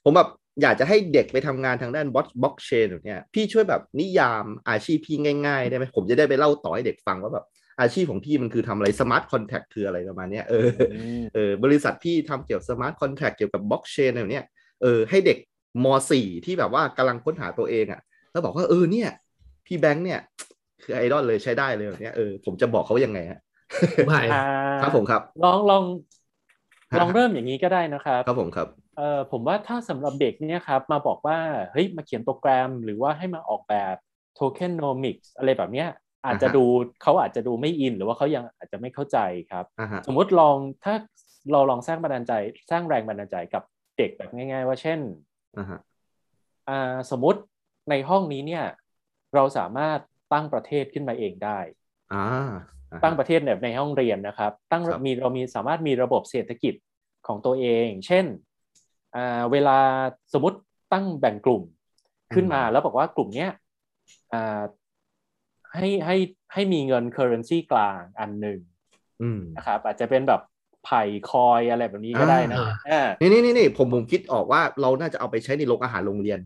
ผมแบบอยากจะให้เด็กไปทำงานทางด้านบล็อกเชนแบบนี้พี่ช่วยแบบนิยามอาชีพพี่ง่ายๆได้ไหมผมจะได้ไปเล่าต่อให้เด็กฟังว่าแบบอาชีพของพี่มันคือทำอะไร Smart Contract คืออะไรประมาณนี้บริษัทพี่ทำเกี่ยวกับ Smart Contract เกี่ยวกับบล็อกเชนอะไรแบบนี้ให้เด็กม.4 ที่แบบว่ากำลังค้นหาตัวเองอ่ะแล้วบอกว่าเนี่ยพี่แบงค์เนี่ยคือไอดอลเลยใช้ได้เลยแบบนี้ผมจะบอกเขายังไงฮะครับผมครับลองเริ่มอย่างนี้ก็ได้นะครับครับผมครับ ผมว่าถ้าสำหรับเด็กเนี่ยครับมาบอกว่าเฮ้ยมาเขียนโปรแกรมหรือว่าให้มาออกแบบโทเค็นโนมิกส์อะไรแบบเนี้ยอาจจะดูเขาอาจจะดูไม่อินหรือว่าเขายังอาจจะไม่เข้าใจครับสมมติลองถ้าเราลองสร้างบันดาลใจสร้างแรงบันดาลใจกับเด็กแบบง่ายๆว่าเช่นสมมติในห้องนี้เนี่ยเราสามารถตั้งประเทศขึ้นมาเองได้ตั้งประเทศแบบในห้องเรียนนะครับตั้งเรามีสามารถมีระบบเศรษฐกิจของตัวเองเช่นเวลาสมมติตั้งแบ่งกลุ่มขึ้นมาแล้วบอกว่ากลุ่มเนี้ยให้มีเงิน currency กลางอันหนึ่งนะครับอาจจะเป็นแบบไผ่คอยอะไรแบบนี้ก็ได้นะนี่ผมคิดออกว่าเราน่าจะเอาไปใช้ในโรงอาหารโรงเรียน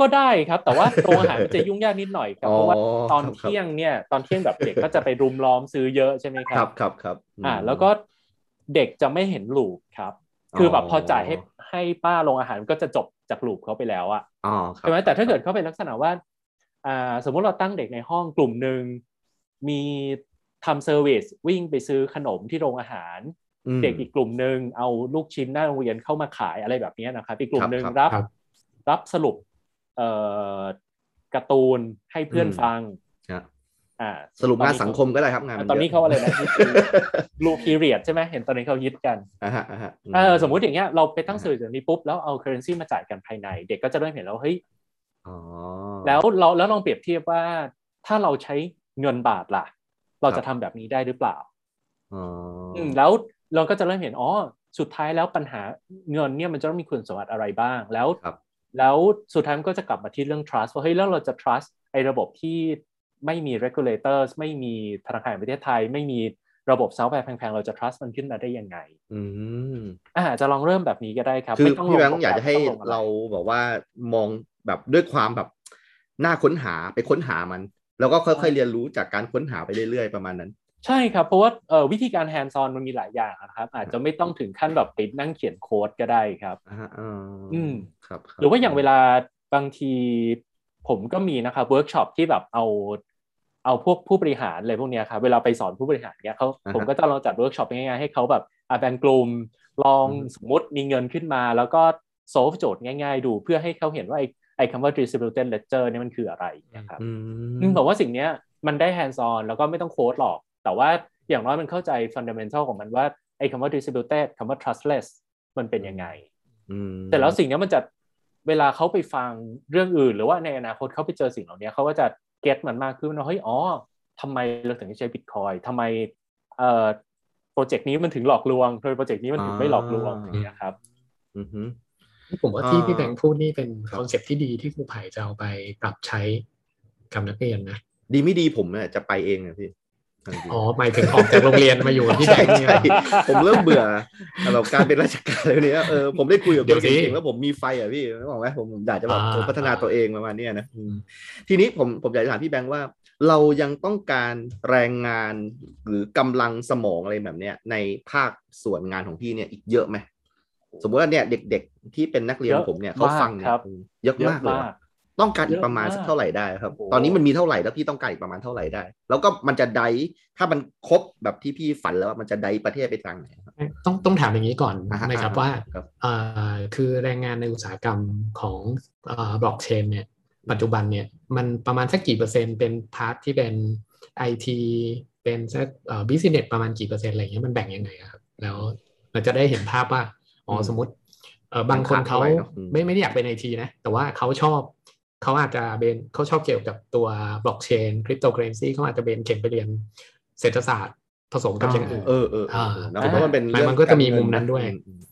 ก็ได้ครับแต่ว่าโรงอาหารมันจะยุ่งยากนิดหน่อยครับเพราะว่าตอนเที่ยงแบบเด็กก็จะไปรุมล้อมซื้อเยอะใช่ไหมครับครับแล้วก็เด็กจะไม่เห็นลูกครับคือแบบพอจ่ายให้ป้าโรงอาหารก็จะจบจากลูกเขาไปแล้วอ่ะใช่ไหมแต่ถ้าเกิดเขาเป็นลักษณะว่าสมมติเราตั้งเด็กในห้องกลุ่มหนึ่งมีทำเซอร์วิสวิ่งไปซื้อขนมที่โรงอาหารเด็กอีกกลุ่มหนึ่งเอาลูกชิ้นหน้าโรงเรียนเข้ามาขายอะไรแบบนี้นะครับอีกกลุ่มหนึ่งรับสรุปการ์ตูนให้เพื่อนฟังสรุปงานสังคมก็ได้ครับงานตอนนี้เขาอะไรนะลูพีเรียดใช่ไหมเห็นตอนนี้เขายึดกันสมมุติอย่างเงี้ยเราไปตั้งเซอร์วิสแบบนี้ปุ๊บแล้วเอา currency มาจ่ายกันภายในเด็กก็จะได้เห็นแล้วเฮ้ยแล้วเราลองเปรียบเทียบว่าถ้าเราใช้เงินบาทล่ะเราจะทำแบบนี้ได้หรือเปล่าแล้วเราก็จะเริ่มเห็นสุดท้ายแล้วปัญหาเงินเนี่ยมันจะต้องมีคุณสมบัติอะไรบ้างแล้วสุดท้ายมันก็จะกลับมาที่เรื่อง trust ว่าเฮ้ยแล้วเราจะ trust ไอ้ระบบที่ไม่มี regulators ไม่มีธนาคารแห่งประเทศไทยไม่มีระบบซอฟต์แวร์แพงๆเราจะ trust มันขึ้นมาได้ยังไงจะลองเริ่มแบบนี้ก็ได้ครับคือพี่แบงค์อยากจะให้เราบอกว่ามองแบบด้วยความแบบน่าค้นหาไปค้นหามันแล้วก็ค่อยๆเรียนรู้จากการค้นหาไปเรื่อยๆประมาณนั้นใช่ครับเพราะว่าวิธีการแฮนด์ซอนมันมีหลายอย่างนะครับอาจจะไม่ต้องถึงขั้นแบบไปนั่งเขียนโค้ดก็ได้ครับครับหรือว่าอย่างเวลาบางทีผมก็มีนะครับเวิร์กช็อปที่แบบเอาพวกผู้บริหารอะไรพวกนี้ครับเวลาไปสอนผู้บริหารเนี่ยเขาผมก็จะลองจัดเวิร์กช็อปง่ายๆให้เขาแบบแบ่งกลุ่มลองสมมติมีเงินขึ้นมาแล้วก็โซฟโจทย์ง่ายๆดูเพื่อให้เขาเห็นว่าไอ้คำว่า distributed ledger เนี่ยมันคืออะไรนะครับผมว่าสิ่งเนี้ยมันได้ hands on แล้วก็ไม่ต้องโค้ดหรอกแต่ว่าอย่างน้อยมันเข้าใจ fundamental ของมันว่าไอ้คำว่า distributed คำว่า trustless มันเป็นยังไงแต่แล้วสิ่งนี้มันจะเวลาเขาไปฟังเรื่องอื่นหรือว่าในอนาคตเขาไปเจอสิ่งเหล่านี้เขาก็จะ get มันมากขึ้นว่าเฮ้ยทำไมเราถึงใช้ bitcoin ทำไมโปรเจกต์นี้มันถึงหลอกลวงโดยโปรเจกต์นี้มันถึงไม่หลอกลวงอย่างเงี้ยครับผมว่าที่พี่แบงค์พูดนี่เป็นคอนเซ็ปต์ที่ดีที่ครูไผ่จะเอาไปปรับใช้กับนักเรียนนะดีไม่ดีผมเนี่ยจะไปเองนะพี่หมายถึงออกจากโรงเรียนมาอยู่ที่แบงค์เนี่ยผมเริ่มเบื่อกับการเป็นราชการแล้วเนี่ยผมได้คุยกับคนเก่งๆแล้วผมมีไฟอ่ะพี่บอกไหมผมอยากจะแบบพัฒนาตัวเองประมาณนี้นะทีนี้ผมอยากจะถามพี่แบงค์ว่าเรายังต้องการแรงงานหรือกำลังสมองอะไรแบบเนี้ยในภาคส่วนงานของพี่เนี่ยอีกเยอะไหมสมมติว่าเนี่ยเด็กๆที่เป็นนักเรียนผมเนี่ยเขาฟังเยอะมากเลยต้องการอีกประมาณสักเท่าไหร่ได้ครับตอนนี้มันมีเท่าไหร่แล้วพี่ต้องการอีกประมาณเท่าไหร่ได้แล้วก็มันจะไดถ้ามันครบแบบที่พี่ฝันแล้วมันจะไดประเทศไปทางไหนต้องถามอย่างนี้ก่อนนะครับว่าคือแรงงานในอุตสาหกรรมของบล็อกเชนเนี่ยปัจจุบันเนี่ยมันประมาณสักกี่เปอร์เซ็นต์เป็นพาร์ทที่เป็น IT เป็นสักบิสซิเนสประมาณกี่เปอร์เซ็นต์อะไรเงี้ยมันแบ่งยังไงครับแล้วเราจะได้เห็นภาพว่าสมมติบางคนเขาไม่ได้อยากเป็น IT นะแต่ว่าเขาอาจจะเป็นเขาชอบเกี่ยวกับตัวบล็อกเชนคริปโตเคอเรนซีเขาอาจจะเป็นเก่งไปเรียนเศรษฐศาสตร์ผสมกับอย่างอื่นแล้วผมว่ามันก็จะมีมุมนั้นด้วย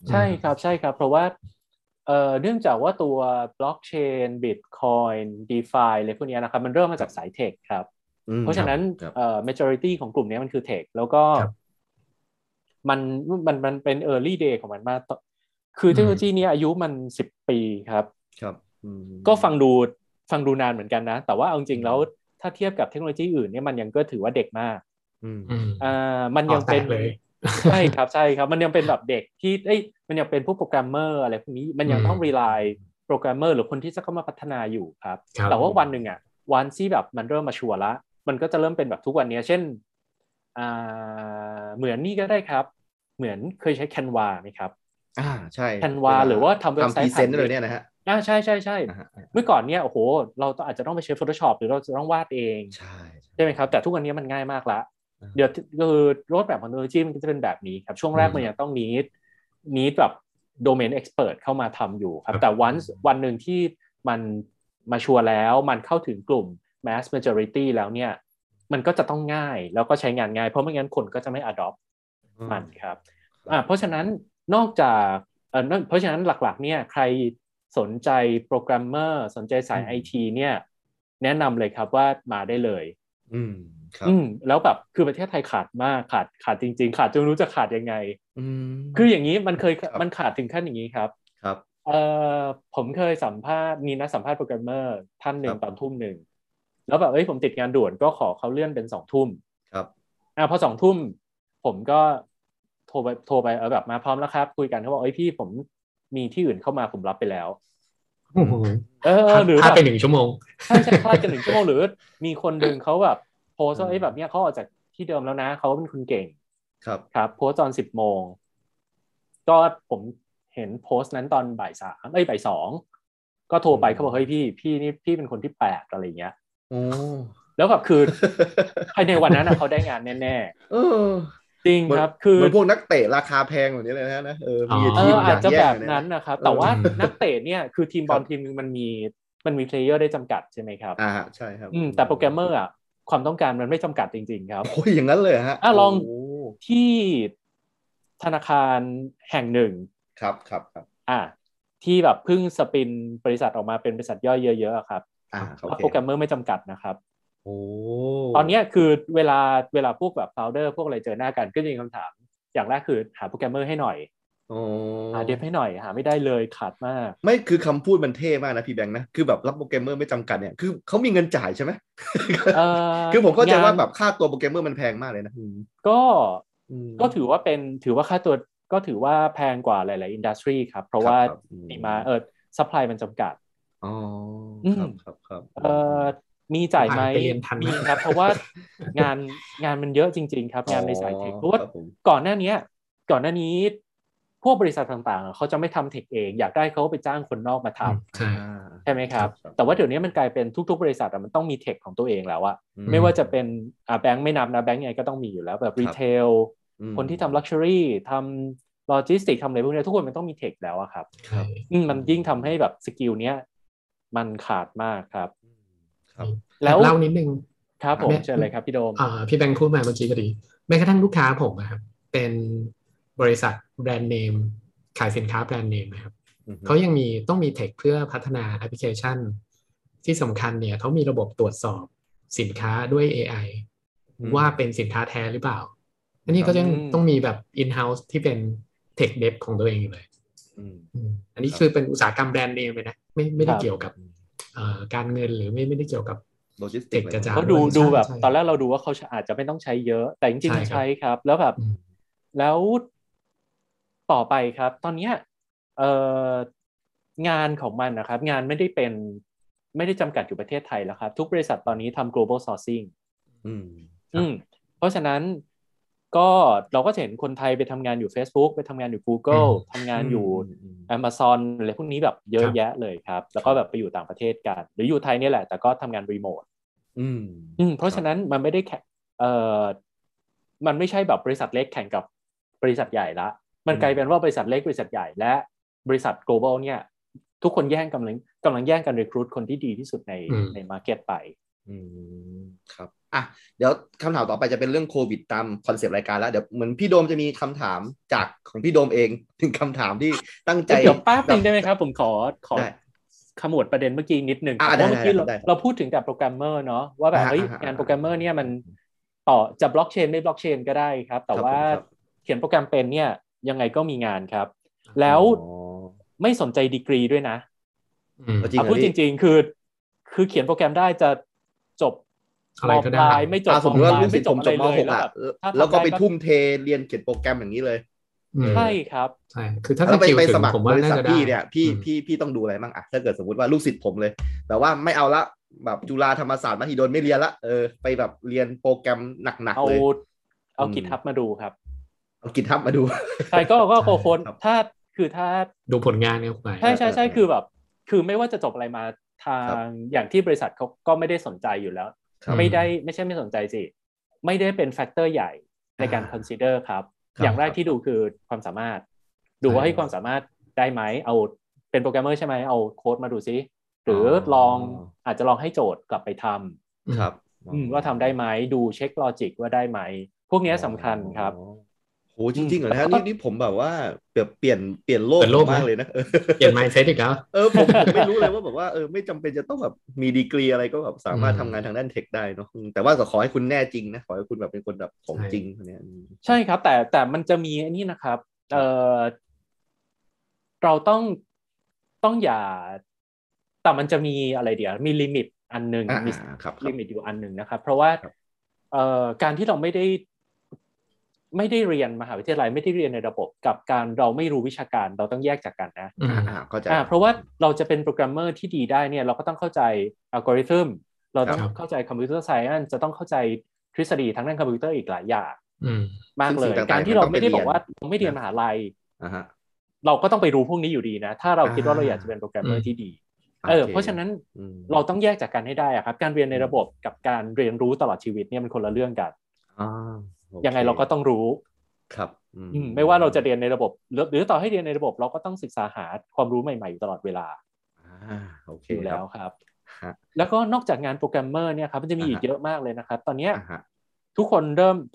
ใช่ครับใช่ครับเพราะว่าเนื่องจากว่าตัวบล็อกเชนบิตคอยน์ดีฟายอะไรพวกนี้นะครับมันเริ่มมาจากสายเทคครับเพราะฉะนั้นmajority ของกลุ่มนี้มันคือเทคแล้วก็มันเป็น early day ของมันมากคือเทคโนโลยีนี้อายุมัน10ปีครับก็ฟังดูนานเหมือนกันนะแต่ว่าเอาจริงแล้วถ้าเทียบกับเทคโนโลยีอื่นเนี่ยมันยังก็ถือว่าเด็กมากมันยังเป็นใช่ครับใช่ครับมันยังเป็นแบบเด็กที่มันยังเป็นผู้โปรแกรมเมอร์อะไรพวกนี้มันยังต้อง rely โปรแกรมเมอร์หรือคนที่จะเข้ามาพัฒนาอยู่ครับแต่ว่าวันหนึ่งวันที่แบบมันเริ่มมาชัวร์ละมันก็จะเริ่มเป็นแบบทุกวันนี้เช่นเหมือนนี่ก็ได้ครับเหมือนเคยใช้ Canva ไหมครับ ใช่ Canva หรือว่าทำเว็บไซต์ทำพรีเซนต์เลยเนี่ยนะฮะใช่ๆๆเมื่อก่อนเนี่ยโอ้โหเราอาจจะต้องไปใช้ Photoshop หรือเราจะต้องวาดเองใช่มั้ยครับแต่ทุกวันนี้มันง่ายมากละเดี๋ยวคือโรดแมปของเทคโนโลยีมันก็จะเป็นแบบนี้ครับช่วงแรกมันยังต้องneed แบบ domain expert เข้ามาทำอยู่ครับแต่วันนึงที่มันมาชัวร์แล้วมันเข้าถึงกลุ่ม mass majority แล้วเนี่ยมันก็จะต้องง่ายแล้วก็ใช้งานง่ายเพราะไม่งั้นคนก็จะไม่ adopt มันครับเพราะฉะนั้นหลักๆเนี่ยใครสนใจโปรแกรมเมอร์สนใจสาย IT เนี่ยแนะนำเลยครับว่ามาได้เลยครับแล้วแบบคือประเทศไทยขาดมากขาดจริงๆขาดจนรู้จะขาดยังไงคืออย่างนี้มันขาดถึงขั้นอย่างนี้ครับผมเคยสัมภาษณ์มีนัดสัมภาษณ์โปรแกรมเมอร์ท่านหนึ่งตอนทุ่มหนึ่งแล้วแบบผมติดงานด่วนก็ขอเขาเลื่อนเป็นสองทุ่มครับพอสองทุ่มผมก็โทรไปแบบมาพร้อมแล้วครับคุยกันเขาบอกพี่ผมมีที่อื่นเข้ามาผมรับไปแล้วหรือถ้าเป็น1ชั่วโมงใช่ๆคลาดกัน1ชั่วโมงหรือมีคนนึงเขาแบบโพสต์ว่าแบบเนี้ยเขาออกจากที่เดิมแล้วนะเขาเป็นคนเก่งครับโพสต์ตอน 10:00 นก็ผมเห็นโพสต์นั้นตอนบ่าย 2:00 ก็โทรไปเขาบอกเฮ้ยพี่นี่พี่เป็นคนที่แปลกอะไรอย่างเงี้ยแล้วแบบคือภายในวันนั้นเขาได้งานแน่ๆจริงครับคือมันพวกนักเตะราคาแพงแบบนี้เลยนะมีทีมอยากจะแบบนั้นนะครับแต่ว่านักเตะเนี่ยคือทีมบอลทีมนึงมันมีเพลเยอร์ได้จำกัดใช่ไหมครับใช่ครับแต่โปรแกรมเมอร์ความต้องการมันไม่จำกัดจริงๆครับโอ้ยอย่างนั้นเลยฮะลองที่ธนาคารแห่งหนึ่งครับที่แบบเพิ่งสปินบริษัทออกมาเป็นบริษัทย่อยเยอะๆครับโปรแกรมเมอร์ไม่จำกัดนะครับตอนนี้คือเวลาพวกแบบ founder พวกอะไรเจอหน้ากันก็จะมีคำถามอย่างแรกคือหาโปรแกรมเมอร์ให้หน่อยหาเดฟให้หน่อยหาไม่ได้เลยขาดมากไม่คือคำพูดมันเท่มากนะพี่แบงค์นะคือแบบรับโปรแกรมเมอร์ไม่จำกัดเนี่ยคือเขามีเงินจ่ายใช่ไหมคือผมเข้าใจว่าแบบค่าตัวโปรแกรมเมอร์มันแพงมากเลยนะก็ถือว่าค่าตัวก็ถือว่าแพงกว่าหลายๆอินดัสทรีครับเพราะว่าดีมาซัพพลายมันจำกัดครับมีจ่ายไหมมีครับเพราะว่างานมันเยอะจริงๆครับงานในสายเทคเพราะว่าก่อนหน้านี้พวกบริษัทต่างๆเขาจะไม่ทำเทคเองอยากได้เขาไปจ้างคนนอกมาทำใช่ไหมครับแต่ว่าเดี๋ยวนี้มันกลายเป็นทุกๆบริษัทมันต้องมีเทคของตัวเองแล้วอะไม่ว่าจะเป็นแบงค์ไม่นับนะแบงค์ยังไงก็ต้องมีอยู่แล้วแบบรีเทลคนที่ทำลักชัวรี่ทำโลจิสติกทำอะไรพวกนี้ทุกคนมันต้องมีเทคแล้วอะครับมันยิ่งทำให้แบบสกิลเนี้ยมันขาดมากครับแล้วเล่านิดนึงครับผมเชิญเลยครับพี่โดมพี่แบงค์พูดมาเมื่อกี้ก็ดีแม้กระทั่งลูกค้าผมนะครับเป็นบริษัทแบรนด์เนมขายสินค้าแบรนด์เนมนะครับเขายังต้องมีเทคเพื่อพัฒนาแอปพลิเคชันที่สำคัญเนี่ยเขามีระบบตรวจสอบสินค้าด้วย AI ว่าเป็นสินค้าแท้หรือเปล่าอันนี้ก็ยังต้องมีแบบ in-house ที่เป็นเทคเดฟของตัวเองเลยอันนี้คือเป็นอุตสาหกรรมแบรนด์เนมเลยนะไม่ได้เกี่ยวกับการเงินหรือไม่ได้เกี่ยวกับโลจิสติกกระจายเขาดูแบบตอนแรกเราดูว่าเขาอาจจะไม่ต้องใช้เยอะแต่จริงๆใช้ครับแล้วแบบแล้วต่อไปครับตอนนี้งานของมันนะครับงานไม่ได้จำกัดอยู่ประเทศไทยแล้วครับทุกบริษัทตอนนี้ทำ global sourcing เพราะฉะนั้นก็เราก็เห็นคนไทยไปทำงานอยู่ Facebook ไปทำงานอยู่ Google ทำงานอยู่ Amazon อะไรพวกนี้แบบเยอะแยะเลยครับแล้วก็แบบไปอยู่ต่างประเทศกันหรืออยู่ไทยนี่แหละแต่ก็ทำงานรีโมทเพราะฉะนั้นมันไม่ได้มันไม่ใช่แบบบริษัทเล็กแข่งกับบริษัทใหญ่ละมันกลายเป็นว่าบริษัทเล็กบริษัทใหญ่และบริษัท global เนี่ยทุกคนแย่งกำลังแย่งกัน recruit คนที่ดีที่สุดใน market ไปครับอ่ะเดี๋ยวคำถามต่อไปจะเป็นเรื่องโควิดตามคอนเซปต์รายการแล้วเดี๋ยวเหมือนพี่โดมจะมีคำถามจากของพี่โดมเองถึงคำถามที่ตั้งใจเดี๋ยวแป๊บนึงได้ไหมครับผมขอขมวดประเด็นเมื่อกี้นิดนึงเพราะเมื่อกี้เราพูดถึงแต่โปรแกรมเมอร์เนาะว่าแบบงานโปรแกรมเมอร์เนี่ยมันต่อจะบล็อกเชนไม่บล็อกเชนก็ได้ครับแต่ว่าเขียนโปรแกรมเป็นเนี่ยยังไงก็มีงานครับแล้วไม่สนใจดีกรีด้วยนะพูดจริงๆคือเขียนโปรแกรมได้จะจบอะไรก็ได้ไม่จบสมมติว่าลูกศิษย์ผมจบม .6 อ่ะแล้วก็ไปทุ่มเทเรียนเขียนโปรแกรมอย่างนี้เลยใช่ครับใช่คือถ้าไปสมัครบริษัทพี่เนี่ยพี่ต้องดูอะไรบ้างอ่ะถ้าเกิดสมมติว่าลูกศิษย์ผมเลยแต่ว่าไม่เอาละแบบจุฬาธรรมศาสตร์มหิดลไม่เรียนละไปแบบเรียนโปรแกรมหนักๆเลยเอาGitHubมาดูครับเอาGitHubมาดูใช่ก็โค้ดถ้า คือถ้าดูผลงานเข้าไปใช่คือแบบคือไม่ว่าจะจบอะไรมาทางอย่างที่บริษัทเขาก็ไม่ได้สนใจอยู่แล้วไม่ใช่ไม่สนใจสิไม่ได้เป็นแฟกเตอร์ใหญ่ในการ consider ครับอย่างแรกที่ดูคือความสามารถดูว่าให้ความสามารถได้ไหมเอาเป็นโปรแกรมเมอร์ใช่ไหมเอาโค้ดมาดูซิหรือลองอาจจะลองให้โจทย์กลับไปทำครับว่าทำได้ไหมดูเช็คลอจิกว่าได้ไหมพวกนี้สำคัญครับโหจริงๆเหรอนะนี่ผมแบบว่าเปลี่ยนโลกมากเลยนะเปลี่ยน mindset อีกแล้วผมไม่รู้เลยว่าแบบว่าไม่จำเป็นจะต้องแบบมีดีกรีอะไรก็แบบสามารถทำงานทางด้านเทคได้เนาะแต่ว่าขอให้คุณแน่จริงนะขอให้คุณแบบเป็นคนแบบของจริงเนี่ยใช่ครับแต่มันจะมีอันนี้นะครับเราต้องอย่าแต่มันจะมีอะไรเดี๋ยวมีลิมิตอันนึงมีลิมิตอยู่อันนึงนะครับเพราะว่าการที่เราไม่ได้เรียนมหาวิทยาลัยไม่ได้เรียนในระบบกับการเราไม่รู้วิชาการเราต้องแยกจากกันนะเข้าใจเพราะว่าเราจะเป็นโปรแกรมเมอร์ที่ดีได้เนี่ยเราก็ต้องเข้าใจอัลกอริทึมเราต้องเข้าใจคอมพิวเตอร์ไซแอนซ์จะต้องเข้าใจทฤษฎีทางด้านคอมพิวเตอร์อีกหลายอย่างมากเลยการที่เราไม่ได้บอกว่าเราไม่เรียนมหาลัยเราก็ต้องไปรู้พวกนี้อยู่ดีนะถ้าเราคิดว่าเราอยากจะเป็นโปรแกรมเมอร์ที่ดีเพราะฉะนั้นเราต้องแยกจากกันให้ได้ครับการเรียนในระบบกับการเรียนรู้ตลอดชีวิตเนี่ยมันคนละเรื่องกันยังไงเราก็ต้องรู้ครับไม่ว่าเราจะเรียนในระบบหรือต่อให้เรียนในระบบเราก็ต้องศึกษาหาความรู้ใหม่ๆตลอดเวลาอยู่แล้วครับแล้วก็นอกจากงานโปรแกรมเมอร์เนี่ยครับมันจะมีอีกเยอะมากเลยนะครับตอนนี้ทุกคน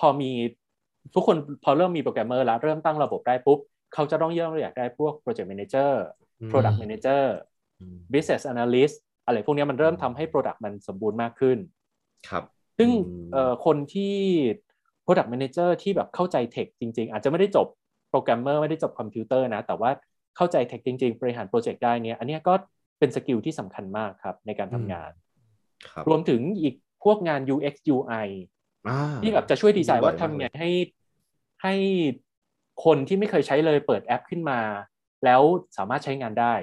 พอเริ่มมีโปรแกรมเมอร์แล้วเริ่มตั้งระบบได้ปุ๊บเขาจะต้องเริ่มอยากได้พวก project manager product manager business analyst อะไรพวกนี้มันเริ่มทำให้ product มันสมบูรณ์มากขึ้นครับซึ่งคนที่ product manager ที่แบบเข้าใจ tech จริงๆอาจจะไม่ได้จบ programmer ไม่ได้จบ computer นะแต่ว่าเข้าใจ tech จริงๆบริหาร project ได้เนี่ยอันนี้ก็เป็นสกิลที่สำคัญมากครับในการทำงานรวมถึงอีกพวกงาน UX UI ที่แบบจะช่วยดีไซน์ว่าทำไงให้คนที่ไม่เคยใช้เลยเปิดแอปขึ้นมาแล้วสามารถใช้งานได้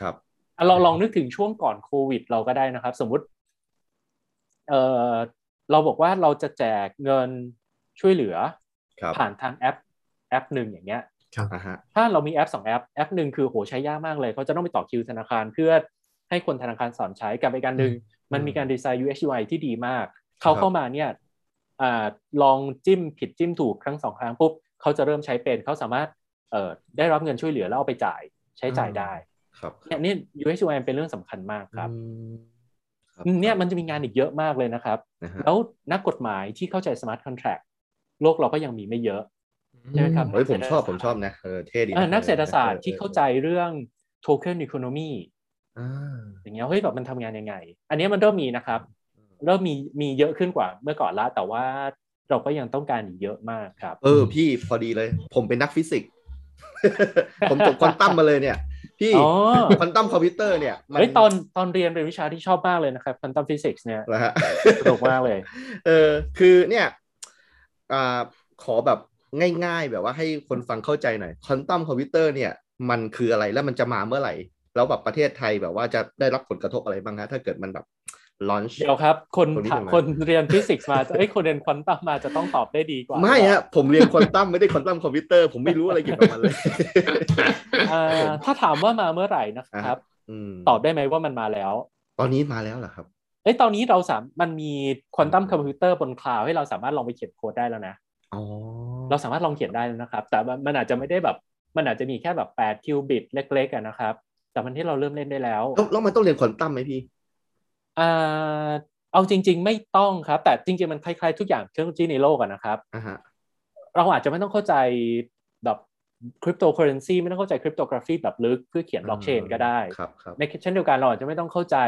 ครับเราลองนึกถึงช่วงก่อนโควิดเราก็ได้นะครับสมมุติเราบอกว่าเราจะแจกเงินช่วยเหลือผ่านทางแอปหนึ่งอย่างเงี้ยถ้าเรามีแอป2แอปหนึ่งคือโหใช้ยากมากเลยเขาจะต้องไปต่อคิวธนาคารเพื่อให้คนธนาคารสอนใช้กับอีกอันนึงมันมีการดีไซน์ UX UI ที่ดีมากเขาเข้ามาเนี่ยลองจิ้มผิดจิ้มถูกครั้ง2ครั้งปุ๊บเขาจะเริ่มใช้เป็นเขาสามารถได้รับเงินช่วยเหลือแล้วเอาไปจ่ายใช้จ่ายได้ครับเนี่ย UX UI เป็นเรื่องสำคัญมากครับเนี่ยมันจะมีงานอีกเยอะมากเลยนะครับแล้วนักกฎหมายที่เข้าใจ Smart Contract โลกเราก็ยังมีไม่เยอะใช่ไหมครับผมชอบนะเท่ดีนักเศรษฐศาสตร์ที่เข้าใจเรื่อง Token Economy อย่างเงี้ยเฮ้ยแบบมันทำงานยังไงอันนี้มันเริ่มมีนะครับเริ่มมีเยอะขึ้นกว่าเมื่อก่อนละแต่ว่าเราก็ยังต้องการอีกเยอะมากครับพี่พอดีเลยผมเป็นนักฟิสิกส์ผมจบควอนตัมมาเลยเนี่ยพี่ควอนตัมคอมพิวเตอร์เนี่ยเฮ้ยตอนเรียนเป็นวิชาที่ชอบมากเลยนะครับควอนตัมฟิสิกส์เนี่ยนะฮะสนุกมากเลยคือเนี่ยขอแบบง่ายๆแบบว่าให้คนฟังเข้าใจหน่อยควอนตัมคอมพิวเตอร์เนี่ยมันคืออะไรแล้วมันจะมาเมื่อไหร่แล้วแบบประเทศไทยแบบว่าจะได้รับผลกระทบอะไรบ้างฮะถ้าเกิดมันแบบlaunch เดี๋ยวครับคนเรียนฟิสิกส์มาเอ้ยคนเรียนควอนตัมมาจะต้องตอบได้ดีกว่าไม่ฮะผมเรียนควอนตัมไม่ได้ควอนตัมคอมพิวเตอร์ผมไม่รู้อะไรเกี่ยวกับมันเลยถ้าถามว่ามาเมื่อไหร่นะครับตอบได้ไหมว่ามันมาแล้วตอนนี้มาแล้วเหรอครับเอ้ยตอนนี้เรามันมีควอนตัมคอมพิวเตอร์บนคลาวด์ให้เราสามารถลองไปเขียนโค้ดได้แล้วนะเราสามารถลองเขียนได้แล้วนะครับแต่มันอาจจะไม่ได้แบบมันอาจจะมีแค่แบบ8คิวบิตเล็กๆนะครับแต่มันที่เราเริ่มเล่นได้แล้วแล้วมันต้องเรียนควอนตัมมั้ยพี่เอาจริงๆไม่ต้องครับแต่จริงๆมันคล้ายๆทุกอย่างเทคโนโลยีในโลกอะนะครับเราอาจจะไม่ต้องเข้าใจแบบคริปโตเคอเรนซีไม่ต้องเข้าใจคริปโตกราฟีแบบลึกเพื่อเขียนบล็อกเชนก็ได้ในเช่นเดียวกันเราอาจจะไม่ต้องเข้าใจ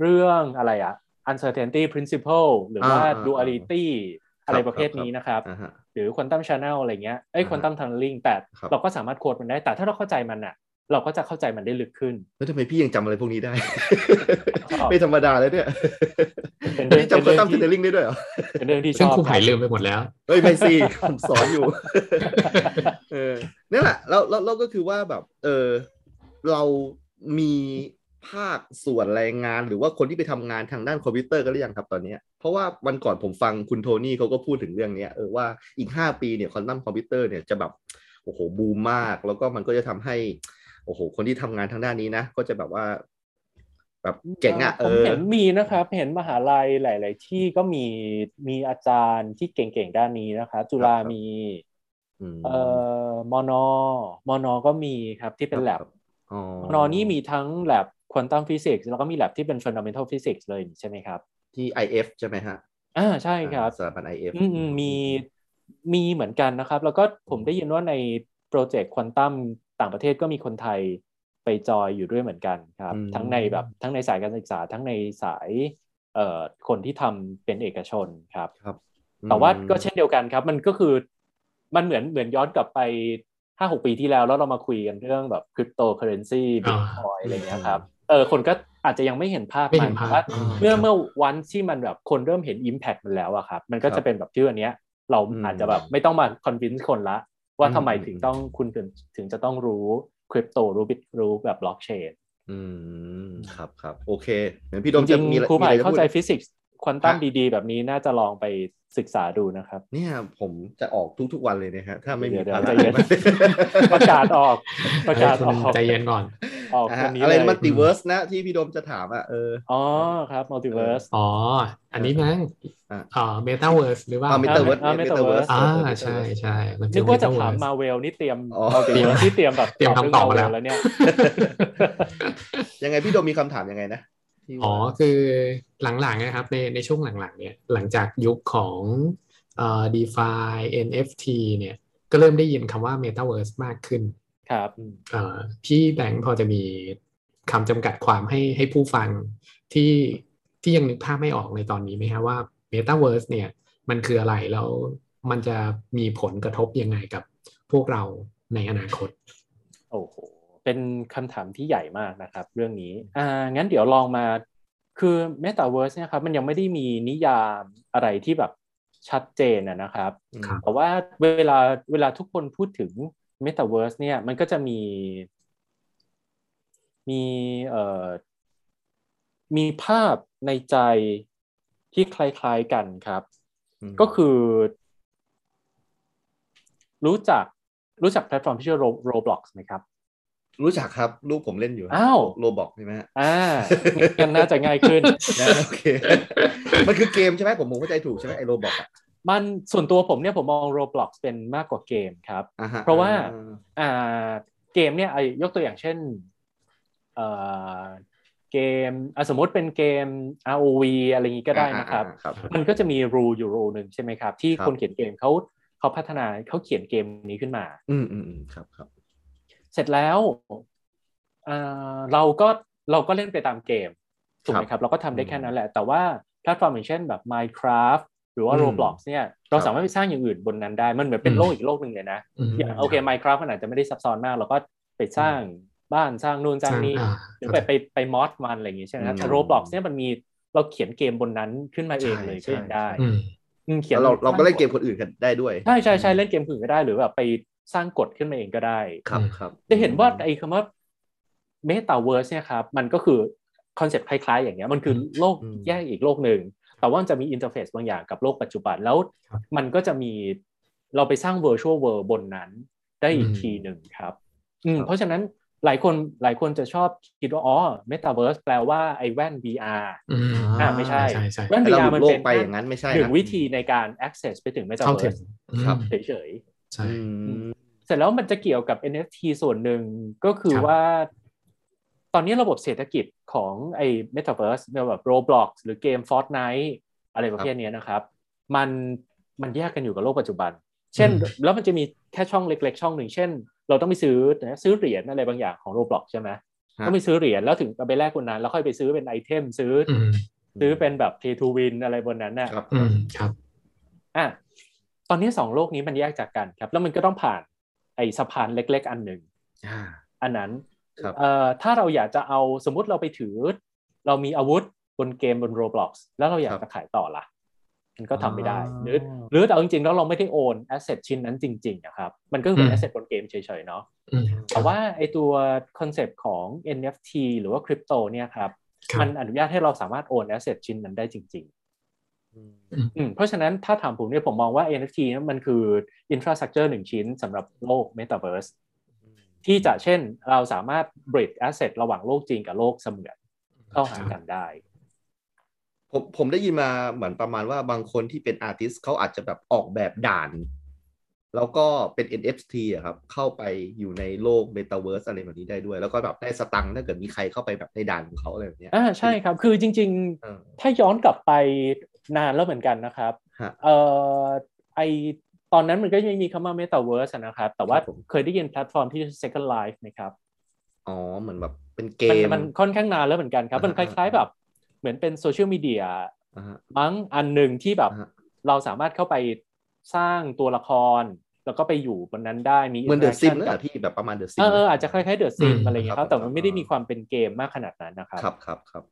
เรื่องอะไรอะ uncertainty principle หรือว่า duality อะไรประเภทนี้นะครับหรือ quantum channel อะไรเงี้ยไอ้ quantum tunneling แต่เราก็สามารถโค้ดมันได้แต่ถ้าเราเข้าใจมันอะเราก็จะเข้าใจมันได้ลึกขึ้นแล้วทำไมพี่ยังจำอะไรพวกนี้ได้ ไม่ธรรมดาเลยเนี่ยพี่จำควอนตัมเทนเนอร์ลิงได้ด้วยเหรอเป็นเรื่องที่ชอบซึ่งครูหายลืมไปหมดแล้วเฮ้ยไม่สิผมสอนอยู่นี่แหละแล้วก็คือว่าแบบเรามีภาคส่วนแรงงานหรือว่าคนที่ไปทำงานทางด้านคอมพิวเตอร์กันหรือยังครับตอนนี้เพราะว่าวันก่อนผมฟังคุณโทนี่เขาก็พูดถึงเรื่องนี้ว่าอีก5 ปีเนี่ยควอนตัมคอมพิวเตอร์เนี่ยจะแบบ โอ้โหบูมมากแล้วก็มันก็จะทำให้โอ้โหคนที่ทำงานทางด้านนี้นะก็จะแบบว่าแบบเก่งอ่ะผมเห็นมีนะครับเห็นมหาลัยหลายๆที่ก็มีอาจารย์ที่เก่งๆด้านนี้นะคะจุฬามีมนก็มีครับที่เป็น lab มนนี่มีทั้ง lab quantum physics แล้วก็มี lab ที่เป็น fundamental physics เลยใช่ไหมครับที่ IF ใช่ไหมฮะใช่ครับสถาบัน IF มีเหมือนกันนะครับแล้วก็ผมได้ยินว่าในโปรเจกต์ quantum ต่างประเทศก็มีคนไทยไปจอยอยู่ด้วยเหมือนกันครับทั้งในสายการศึกษาทั้งในสายคนที่ทำเป็นเอกชนครับแต่ว่าก็เช่นเดียวกันครับมันก็คือมันเหมือนย้อนกลับไป 5-6 ปีที่แล้วแล้วเรามาคุยกันเรื่องแบบคริปโตเคอเรนซีBitcoinอะไรเงี้ยครับคนก็อาจจะยังไม่เห็นภาพมันเพราะว่าเมื่อวันที่มันแบบคนเริ่มเห็น impact มันแล้วอะครับมันก็จะเป็นแบบที่วันนี้เราอาจจะแบบไม่ต้องมา convince คนละว่าทำไมคุณถึงจะต้องรู้คริปโตรู้แบบบล็อกเชนครับโอเคเหมือนพี่โดมจะมีอะไรครูใหม่เข้าใจฟิสิกส์ควอนตัมดีๆแบบนี้น่าจะลองไปศึกษาดูนะครับเนี่ยผมจะออกทุกวันเลยนะฮะถ้าไม่มีอะไรประกาศออกใจเย็นก่อนออกวันนี้อะไรมัลติเวิร์สนะที่พี่โดมจะถามอ่ะอ๋อครับมัลติเวิร์สอ๋ออันนี้มั้งเมตาเวิร์สหรือว่าเมตาเวิร์สใช่มันนึกว่าจะถามมาเวลนี่เตรียมมัลติเวิร์สที่เตรียมแบบเตรียมคำตอบมาแล้วเนี่ยยังไงพี่โดมมีคำถามยังไงนะอ๋อคือหลังๆนะครับในช่วงหลังๆเนี่ยหลังจากยุคของDeFi NFT เนี่ยก็เริ่มได้ยินคำว่า Metaverse มากขึ้นครับพี่แบงค์พอจะมีคำจำกัดความให้ผู้ฟังที่ยังนึกภาพไม่ออกในตอนนี้ไหมฮะว่า Metaverse เนี่ยมันคืออะไรแล้วมันจะมีผลกระทบยังไงกับพวกเราในอนาคตโอ้โหเป็นคำถามที่ใหญ่มากนะครับเรื่องนี้งั้นเดี๋ยวลองมาคือ Metaverse เนี่ยครับมันยังไม่ได้มีนิยามอะไรที่แบบชัดเจนนะครับแต่ว่าเวลาทุกคนพูดถึง Metaverse เนี่ยมันก็จะมีภาพในใจที่คล้ายๆกันครับก็คือรู้จักแพลตฟอร์มที่ชื่อ Roblox ไหมครับรู้จักครับลูกผมเล่นอยู่อ้าวRobloxใช่ไหมฮะกันน่าจะง่ายขึ้นนะโอเคมันคือเกมใช่ไหมผมเข้าใจถูกใช่ไหมไอ้ Roblox อ่ะมันส่วนตัวผมเนี่ยผมมอง Roblox เป็นมากกว่าเกมครับเพราะว่าเกมเนี่ยยกตัวอย่างเช่นเกมสมมติเป็นเกม ROV อะไรอย่างงี้ก็ได้นะครับมันก็จะมี rule อยู่ rule นึงใช่ไหมครับที่คนเขียนเกมเขาพัฒนาเขาเขียนเกมนี้ขึ้นมาครับเสร็จแล้วเราก็เล่นไปตามเกมถูกไหมครับเราก็ทำได้แค่นั้นแหละแต่ว่าแพลตฟอร์มอย่างเช่นแบบ Minecraft หรือว่า Roblox เนี่ยเราสามารถไปสร้างอย่างอื่นบนนั้นได้มันเหมือนเป็นโลกอีกโลกหนึ่งเลยนะอย่างโอเค Minecraft มันอาจจะไม่ได้ซับซ้อนมากเราก็ไปสร้างบ้านสร้างนู่นสร้างนี่หรือไปมอดมันอะไรอย่างงี้ใช่ไหมครับแต่ Roblox เนี่ยมันมีเราเขียนเกมบนนั้นขึ้นมาเองเลยก็ยังได้เขียนเราก็เล่นเกมคนอื่นกันได้ด้วยใช่เล่นเกมคนอื่นก็ได้หรือแบบไปสร้างกฎขึ้นมาเองก็ได้ครับจะเห็นว่าไอ้คำว่า Metaverse เนี่ยครับมันก็คือคอนเซ็ปต์คล้ายๆอย่างเงี้ยมันคือโลกแยกอีกโลกหนึ่งแต่ว่าจะมีอินเทอร์เฟซบางอย่างกับโลกปัจจุบันแล้วมันก็จะมีเราไปสร้าง Virtual World บนนั้นได้อีกทีหนึ่งครับเพราะฉะนั้นหลายคนจะชอบคิดว่าอ๋อ Metaverse แปลว่าไอ้แว่น VR ไม่ใช่แว่น VR มันเป็นหนึ่งวิธีในการ access ไปถึง Metaverse เฉยๆเสร็จแล้วมันจะเกี่ยวกับ NFT ส่วนหนึ่งก็คือว่าตอนนี้ระบบเศรษฐกิจของไอ้ Metaverse แบบ Roblox หรือเกม Fortnite อะไรประเภทนี้นะครับมันแยกกันอยู่กับโลกปัจจุบันเช่นแล้วมันจะมีแค่ช่องเล็กๆช่องหนึ่งเช่นเราต้องไปซื้อเหรียญอะไรบางอย่างของ Roblox ใช่ไหมต้องไปซื้อเหรียญแล้วถึงเอาไปแลกคนนั้นแล้วค่อยไปซื้อเป็นไอเทมซื้อเป็นแบบ Pay to Win อะไรบนนั้นนะครับตอนนี้2โลกนี้มันแยกจากกันครับแล้วมันก็ต้องผ่านไอ้สะพานเล็กๆอันหนึ่งอันนั้นถ้าเราอยากจะเอาสมมุติเราไปถือเรามีอาวุธบนเกมบน Roblox แล้วเราอยากจะขายต่อล่ะมันก็ทำไม่ได้หรือแต่จริงๆแล้วเราไม่ได้โอนแอสเซทชิ้นนั้นจริงๆนะครับมันก็เป็นแอสเซทบนเกมเฉยๆเนาะแต่ว่าไอ้ตัวคอนเซปต์ของ NFT หรือว่าคริปโตเนี่ยครับมันอนุญาตให้เราสามารถโอนแอสเซทชิ้นนั้นได้จริง เพราะฉะนั้นถ้าถามผมเนี่ยผมมองว่า NFT เนี่ยมันคือ infrastructure 1 ชิ้นสำหรับโลก Metaverse ที่จะเช่นเราสามารถ bridge asset ระหว่างโลกจริงกับโลกเสมือนเข้าหากันได้ผมได้ยินมาเหมือนประมาณว่าบางคนที่เป็น artist เขาอาจจะแบบออกแบบด่านแล้วก็เป็น NFT อะครับเข้าไปอยู่ในโลก Metaverse อะไรแบบนี้ได้ด้วยแล้วก็แบบได้สตังค์ถ้าเกิดมีใครเข้าไปแบบในด่านของเขาอะไรแบบนี้ใช่ครับคือจริงๆถ้าย้อนกลับไปนานแล้วเหมือนกันนะครับตอนนั้นมันก็ยังมีคำว่า Metaverse นะครับแต่ว่าเคยได้ยินแพลตฟอร์มที่ Second Life ไหมครับอ๋อเหมือนแบบเป็นเกมมันค่อนข้างนานแล้วเหมือนกันครับมันคล้ายๆแบบเหมือนเป็นโซเชียลมีเดียมั้งอันนึงที่แบบเราสามารถเข้าไปสร้างตัวละครแล้วก็ไปอยู่บนนั้นได้มีเหมือน The Sims น่ะที่แบบประมาณ The Sims อาจจะคล้ายๆ The Sims อะไรอย่างเงี้ยครับแต่มันไม่ได้มีความเป็นเกมมากขนาดนั้นนะครับครับ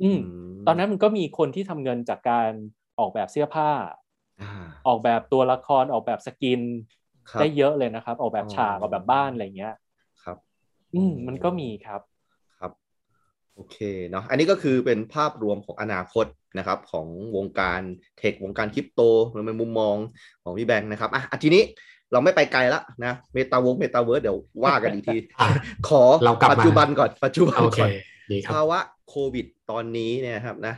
ตอนนั้นมันก็มีคนที่ทำเงินจากการออกแบบเสื้อผ้าออกแบบตัวละครออกแบบสกินได้เยอะเลยนะครับออกแบบฉากออกแบบบ้านอะไรเงี้ยครับมันก็มีครับโอเคเนาะอันนี้ก็คือเป็นภาพรวมของอนาคตนะครับของวงการเทควงการคริปโตมันเป็นมุมมองของพี่แบงค์นะครับทีนี้เราไม่ไปไกลแล้วนะเมตาเวิร์สเดี๋ยวว่ากันอีกที ขอปัจจุบันก่อนก่อนภาวะโควิดตอนนี้เนี่ยครับนะ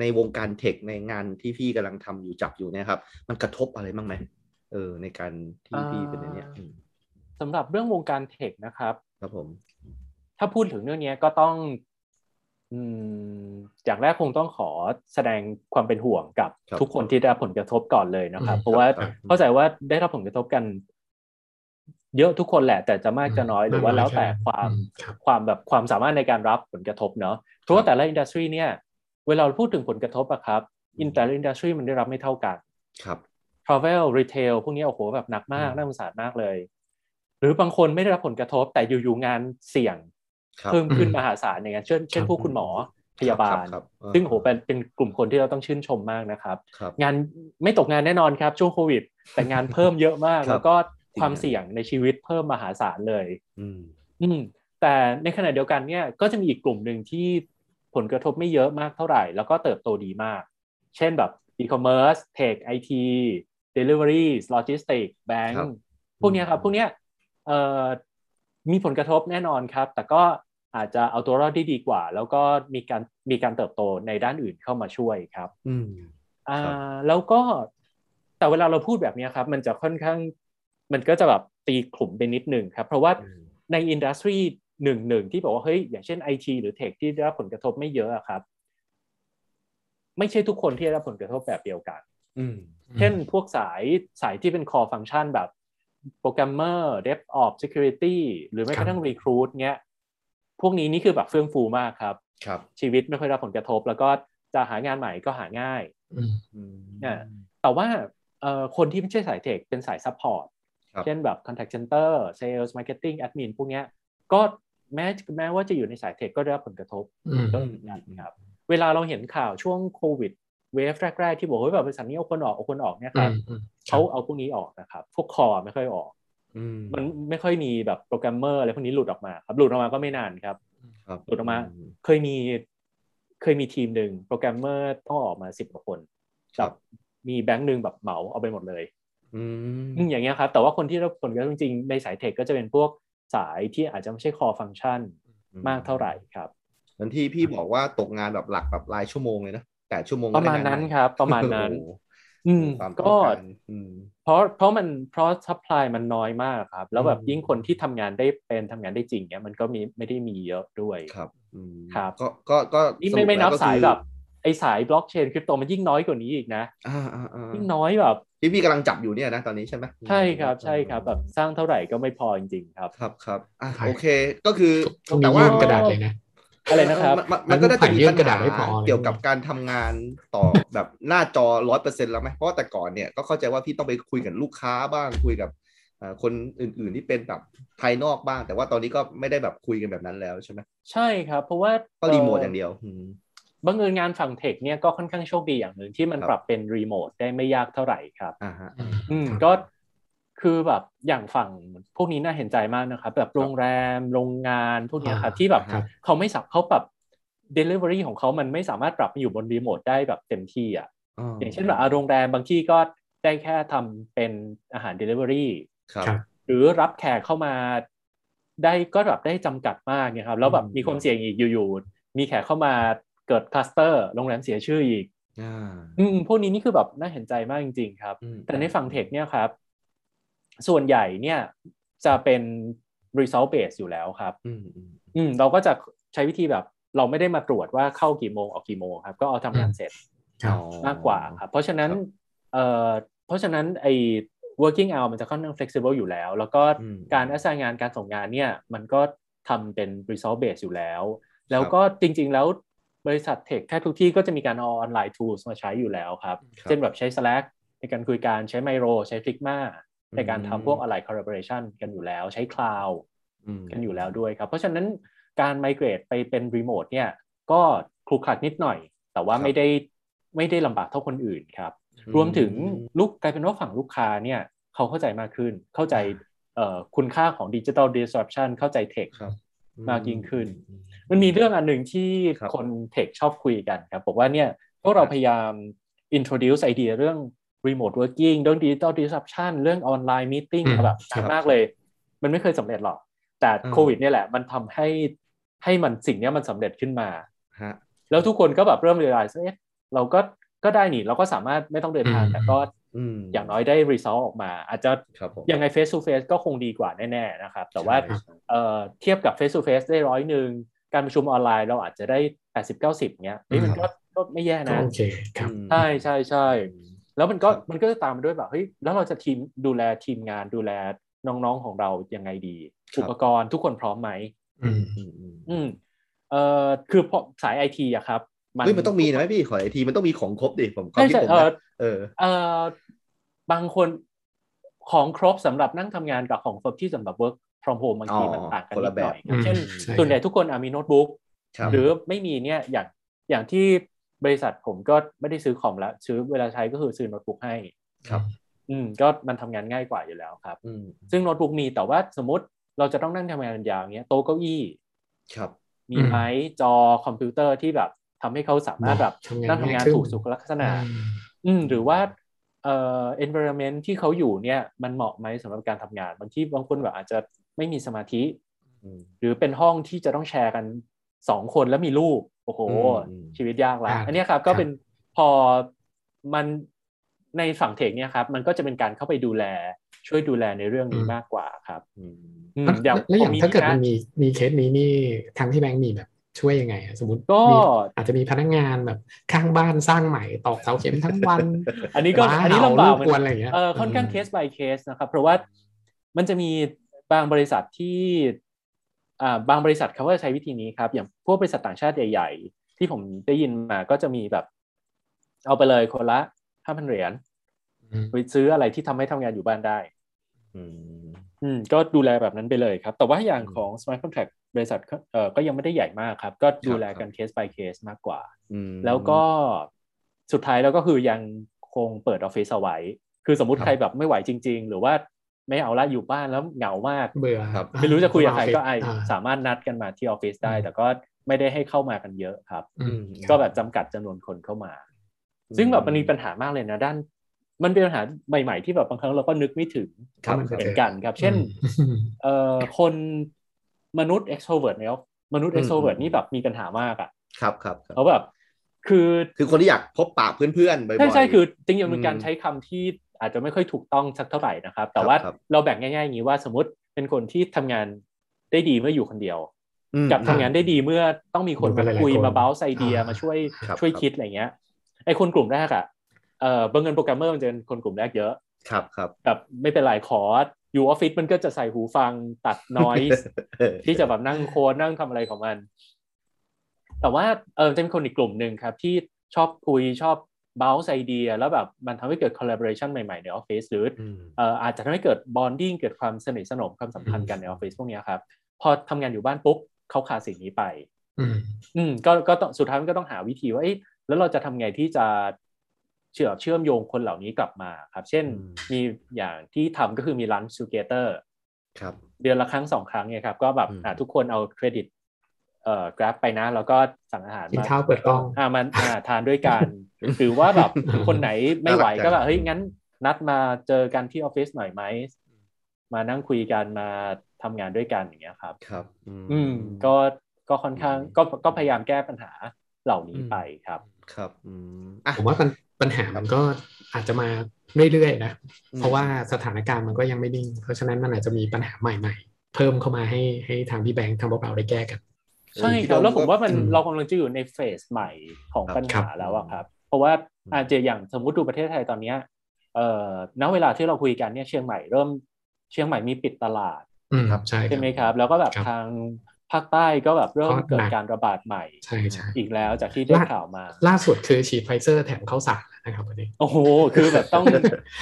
ในวงการเทคในงานที่พี่กำลังทำอยู่จับอยู่เนี่ยครับมันกระทบอะไรบ้างไหมในการที่พี่เป็นอย่างเนี้ยสำหรับเรื่องวงการเทคนะครับครับผมถ้าพูดถึงเรื่องนี้ก็ต้องอย่างแรกคงต้องขอแสดงความเป็นห่วงกับทุกคนที่ได้รับผลกระทบก่อนเลยนะครับเพราะว่าเข้าใจว่าได้รับผลกระทบกันเยอะทุกคนแหละแต่จะมากจะน้อยหรือว่าแล้วแต่ความแบบความสามารถในการรับผลกระทบเนาะเพราะว่าแต่ละอินดัสทรีเนี่ยเวลาเราพูดถึงผลกระทบอะครับแต่ละอินดัสทรีมันได้รับไม่เท่ากันครับ travel retail พวกนี้โอ้โหแบบหนักมากน่าสงสารมากเลยหรือบางคนไม่ได้รับผลกระทบแต่อยู่ๆงานเสี่ยงเพิ่มขึ้นมหาศาลอย่างเงี้ยเช่นพวกคุณหมอพยาบาลซึ่งโหเป็นกลุ่มคนที่เราต้องชื่นชมมากนะครับงานไม่ตกงานแน่นอนครับช่วงโควิดแต่งานเพิ่มเยอะมากแล้วก็ความเสี่ยงในชีวิตเพิ่มมหาศาลเลยแต่ในขณะเดียวกันเนี่ยก็จะมีอีกกลุ่มหนึ่งที่ผลกระทบไม่เยอะมากเท่าไหร่แล้วก็เติบโตดีมากเช่นแบบ e-commerce tech IT deliveries logistics bank พวกนี้ครับพวกนี้มีผลกระทบแน่นอนครับแต่ก็อาจจะเอาตัวรอดได้ดีกว่าแล้วก็มีการเติบโตในด้านอื่นเข้ามาช่วยครับแล้วก็แต่เวลาเราพูดแบบนี้ครับมันจะค่อนข้างมันก็จะแบบตีขลุ่มไปนิดหนึ่งครับเพราะว่าในอินดัสทรีหนึ่งที่บอกว่าเฮ้ยอย่างเช่น IT หรือ Tech ที่ได้รับผลกระทบไม่เยอะครับไม่ใช่ทุกคนที่ได้รับผลกระทบแบบเดียวกันเช่นพวกสายที่เป็น core function แบบโปรแกรมเมอร์เดฟออฟเซคิวริตี้หรือแม้กระทั่งรีครูทเงี้ยพวกนี้นี่คือแบบเฟื่องฟูมากครับชีวิตไม่ค่อยรับผลกระทบแล้วก็จะหางานใหม่ก็หาง่ายแต่ว่าคนที่ไม่ใช่สายเทคเป็นสายซัพพอร์ตเช่นแบบ contact center sales marketing admin พวกเนี้ยก็แม้ว่าจะอยู่ในสายเทคก็ได้รับผลกระทบด้วยนะครับเวลาเราเห็นข่าวช่วงโควิดเวฟแรกๆที่บอกว่าแบบบริษัทนี้เอาคนออกเนี่ยครับเขาเอาพวกนี้ออกนะครับพวกคอไม่ค่อยออกมันไม่ค่อยมีแบบโปรแกรมเมอร์อะไรพวกนี้หลุดออกมาครับหลุดออกมาก็ไม่นานครับหลุดออกมาเคยมีทีมหนึ่งโปรแกรมเมอร์ต้องออกมา10 กว่าคนครับมีแบงค์หนึ่งแบบเหมาเอาไปหมดเลยอย่างเงี้ยครับแต่ว่าคนที่รับผลกระทบจริงในสายเทคก็จะเป็นพวกสายที่อาจจะไม่ใช่คอฟังก์ชันมากเท่าไหร่ครับเหมือนที่พี่บอกว่าตกงานแบบหลักแบบรายชั่วโมงเลยนะ8 ชั่วโมงประมาณนั้นครับประมาณนั้นก็เพราะ supply มันน้อยมากครับแล้วแบบยิ่งคนที่ทำงานได้จริงเนี่ยมันก็มีไม่ได้มีเยอะด้วยครับก็นี่ไม่นับสายแบบไอสายบล็อกเชนคริปโตมันยิ่งน้อยกว่านี้อีกนะยิ่งน้อยแบบที่พี่กำลังจับอยู่เนี่ยนะตอนนี้ใช่ไหมใช่ครับแบบสร้างเท่าไหร่ก็ไม่พอจริงๆครับโอเคก็คือแต่ว่ากระดาษเลยนะอะไรนะครับมันก็น่าจะมีปัญหาเกี่ยวกับการทำงานต่อแบบหน้าจอ 100% แล้วไหมเพราะแต่ก่อนเนี่ยก็เข้าใจว่าพี่ต้องไปคุยกับลูกค้าบ้างคุยกับคนอื่นๆที่เป็นแบบภายนอกบ้างแต่ว่าตอนนี้ก็ไม่ได้แบบคุยกันแบบนั้นแล้วใช่ไหมใช่ครับเพราะว่าก็รีโมทอย่างเดียวบังเอิญงานฝั่งเทคเนี่ยก็ค่อนข้างโชคดีอย่างนึงที่มันปรับเป็นรีโมทได้ไม่ยากเท่าไหร่ครับก็คือแบบอย่างฝั่งพวกนี้น่าเห็นใจมากนะครับแบบโรงแรมโรงงานพวกนี้ครับที่แบบเขาปรับ delivery ของเขามันไม่สามารถปรับมาอยู่บนรีโมทได้แบบเต็มที่อ่ะ อย่างเช่นแบบโรงแรมบางที่ก็ได้แค่ทำเป็นอาหาร delivery หรือรับแขกเข้ามาได้ก็แบบได้จำกัดมากเนี่ยครับแล้วแบบมีความเสี่ยงอีกอยู่ๆมีแขกเข้ามาเกิดคลัสเตอร์โรงแรมเสียชื่ออีกพวกนี้นี่คือแบบน่าเห็นใจมากจริงๆครับแต่ในฝั่งเทคเนี่ยครับส่วนใหญ่เนี่ยจะเป็น result based อยู่แล้วครับเราก็จะใช้วิธีแบบเราไม่ได้มาตรวจว่าเข้ากี่โมงออกกี่โมงครับก็เอาทำงานเสร็จมากกว่าครับเพราะฉะนั้นไอ้ working hour มันจะค่อนข้าง flexible อยู่แล้วแล้วก็การassignงานการส่งงานเนี่ยมันก็ทำเป็น result based อยู่แล้วแล้วก็จริงๆแล้วบริษัทเทคแทบทุกที่ก็จะมีการเอาออนไลน์ tools มาใช้อยู่แล้วครับเช่นแบบใช้ Slack ในการคุยกันใช้ Miro ใช้ Figma ในการทำพวก online collaboration กันอยู่แล้วใช้ cloud กันอยู่แล้วด้วยครับเพราะฉะนั้นการ migrate ไปเป็น remote เนี่ยก็คลุกคลักนิดหน่อยแต่ว่าไม่ได้ลำบากเท่าคนอื่นครับรวมถึงกลายเป็นว่าฝั่งลูกค้าเนี่ยเขาเข้าใจมากขึ้นเข้าใจคุณค่าของ digital disruption เข้าใจ tech มากยิ่งขึ้นมันมีเรื่องอันหนึ่งที่คนเทคชอบคุยกันครับบอกว่าเนี่ยพวกเราพยายาม introduce ไอเดียเรื่อง remote working เรื่อง digital disruption เรื่อง online meeting แบบมากเลยมันไม่เคยสำเร็จหรอกแต่โควิดเนี่ยแหละมันทำให้มันสิ่งนี้มันสำเร็จขึ้นมาแล้วทุกคนก็แบบเริ่ม realize เราก็ได้นี่เราก็สามารถไม่ต้องเดินทางแต่ก็อย่างน้อยได้ result ออกมาอาจจะยังไง face to face ก็คงดีกว่าแน่ๆนะครับแต่ว่าเทียบกับ face to face ได้100การประชุมออนไลน์เราอาจจะได้ 80-90 เงี้ยนี่มันก็ไม่แย่นะโอเคครับใช่ๆๆแล้วมันก็จะตามมาด้วยแบบเฮ้ยแล้วเราจะทีมดูแลทีมงานดูแลน้องๆของเรายังไงดีอุปกรณ์ทุกคนพร้อมไหมคือพอสาย IT อ่ะครับมันต้องมีนะพี่ขอ IT มันต้องมีของครบดิผมก็คิดผมนะบางคนของครบสำหรับนั่งทำงานกับของครบที่สำหรับ work from home บางทีมันต่างกันนิดหน่อยเช่นส่วนใหญ่ทุกคนมีโน้ตบุ๊กหรือไม่มีเนี่ยอย่างที่บริษัทผมก็ไม่ได้ซื้อคอมแล้วซื้อเวลาใช้ก็คือซื้อโน้ตบุ๊กให้ครับก็มันทำงานง่ายกว่าอยู่แล้วครับซึ่งโน้ตบุ๊กมีแต่ว่าสมมติเราจะต้องนั่งทำงานยาวๆเงี้ยโต๊ะเก้าอี้ครับมีไหมจอคอมพิวเตอร์ที่แบบทำให้เขาสามารถแบบนั่งทำงานถูกสุขลักษณะหรือว่าenvironment ที่เขาอยู่เนี่ยมันเหมาะไหมสำหรับการทำงานบางทีบางคนแบบอาจจะไม่มีสมาธิหรือเป็นห้องที่จะต้องแชร์กัน2คนแล้วมีลูกโอ้โหชีวิตยากละอันนี้ครับก็เป็นพอมันในฝั่งเทคเนี่ยครับมันก็จะเป็นการเข้าไปดูแลช่วยดูแลในเรื่องนี้มากกว่าครับอย่างถ้าเกิดมันมีเคสนี้นี่ทางที่แบงก์มีแบบช่วยยังไงสมมุติก็อาจจะมีพนักงานแบบข้างบ้านสร้างใหม่ตอกเสาเข็มทั้งวันอันนี้ลำบากมันค่อนข้างเคส by เคสนะครับเพราะว่ามันจะมีบางบริษัทเขาก็จะใช้วิธีนี้ครับอย่างพวกบริษัทต่างชาติใหญ่ๆที่ผมได้ยินมาก็จะมีแบบเอาไปเลยคนละ 5,000 เหรียญไปซื้ออะไรที่ทำให้ทำงานอยู่บ้านได้ก็ดูแลแบบนั้นไปเลยครับแต่ว่าอย่างของ Smart Contract บริษัทก็ยังไม่ได้ใหญ่มากครับก็ดูแลกันเคส by เคสมากกว่าแล้วก็สุดท้ายแล้วก็คือยังคงเปิดออฟฟิศเอาไว้คือสมมุติใครแบบไม่ไหวจริงๆหรือว่าไม่เอาละอยู่บ้านแล้วเหงามากเบื่อครับไม่รู้จะคุยกับใครก็สามารถนัดกันมาที่ออฟฟิศได้แต่ก็ไม่ได้ให้เข้ามากันเยอะครับก็แบบจำกัดจำนวนคนเข้ามาซึ่งแบบมันมีปัญหามากเลยนะด้านมันเป็นปัญหาใหม่ๆที่แบบบางครั้งเราก็นึกไม่ถึงเหมือนกันครับเช่นคนมนุษย์ extrovert เนี่ยมนุษย์ extrovert นี่แบบมีปัญหามากอ่ะครับๆเขาแบบคือคนที่อยากพบปะเพื่อนๆบ่อยๆใช่คือจริงๆเป็นการใช้คำที่อาจจะไม่ค่อยถูกต้องสักเท่าไหร่นะครับแต่ว่าเราแบ่งง่ายๆอย่างนี้ว่าสมมติเป็นคนที่ทำงานได้ดีเมื่ออยู่คนเดียวกับทำงานได้ดีเมื่อต้องมีคนมาคุยมาเบ้าไอเดียมาช่วยคิดอะไรเงี้ยไอคนกลุ่มแรกอ่ะบังเอิญโปรแกรมเมอร์มันจะเป็นคนกลุ่มแรกเยอะครับแบบไม่เป็นไรขออยู่ออฟฟิศมันก็จะใส่หูฟังตัด noise ที่จะแบบนั่งโค้ดนั่งทำอะไรของมันแต่ว่าจะมีคนอีกกลุ่มนึงครับที่ชอบคุยชอบbounce ไอเดียแล้วแบบมันทำให้เกิด collaboration ใหม่ๆในออฟฟิศหรืออาจจะทำให้เกิด bonding เกิดความสนิทสนมความสัมพันธ์กันในออฟฟิศพวกนี้ครับพอทำงานอยู่บ้านปุ๊บเขาขาดสิ่งนี้ไปก็สุดท้ายมันก็ต้องหาวิธีว่าแล้วเราจะทำไงที่จะเชื่อมโยงคนเหล่านี้กลับมาครับเช่นมีอย่างที่ทำก็คือมี lunch together เดือนละครั้ง2 ครั้งเนี่ยครับก็แบบทุกคนเอาเครดิต Grab ไปนะแล้วก็สั่งอาหารมากินข้าวเปิดกล้องมันทานด้วยกันหรือว่าแบบคนไหนไม่ไหวก็แบบเฮ้ยงั้นนัดมาเจอกันที่ออฟฟิศหน่อยไหมมานั่งคุยกันมาทำงานด้วยกันอย่างเงี้ยครับครับก็ค่อนข้างก็พยายามแก้ปัญหาเหล่านี้ไปครับครับผมว่าปัญหามันก็อาจจะมาเรื่อยๆนะเพราะว่าสถานการณ์มันก็ยังไม่นิ่งเพราะฉะนั้นมันอาจจะมีปัญหาใหม่ๆเพิ่มเข้ามาให้ทางพี่แบงค์ทางพวกเราได้แก้กันใช่ครับแล้วผมว่ามันเรากำลังจะอยู่ในเฟสใหม่ของปัญหาแล้วครับเพราะว่าอาจจะอย่างสมมุติดูประเทศไทยตอนนี้ณเวลาที่เราคุยกันเนี่ยเชียงใหม่มีปิดตลาดครับใช่ใช่ไหมครับแล้วก็แบบทางภาคใต้ก็แบบเริ่มเกิดการระบาดใหม่อีกแล้วจากที่ได้ข่าวมาล่าสุดคือฉีดไฟเซอร์แถมข้าวสารนะครับวันนี้โอ้โหคือแบบต้อง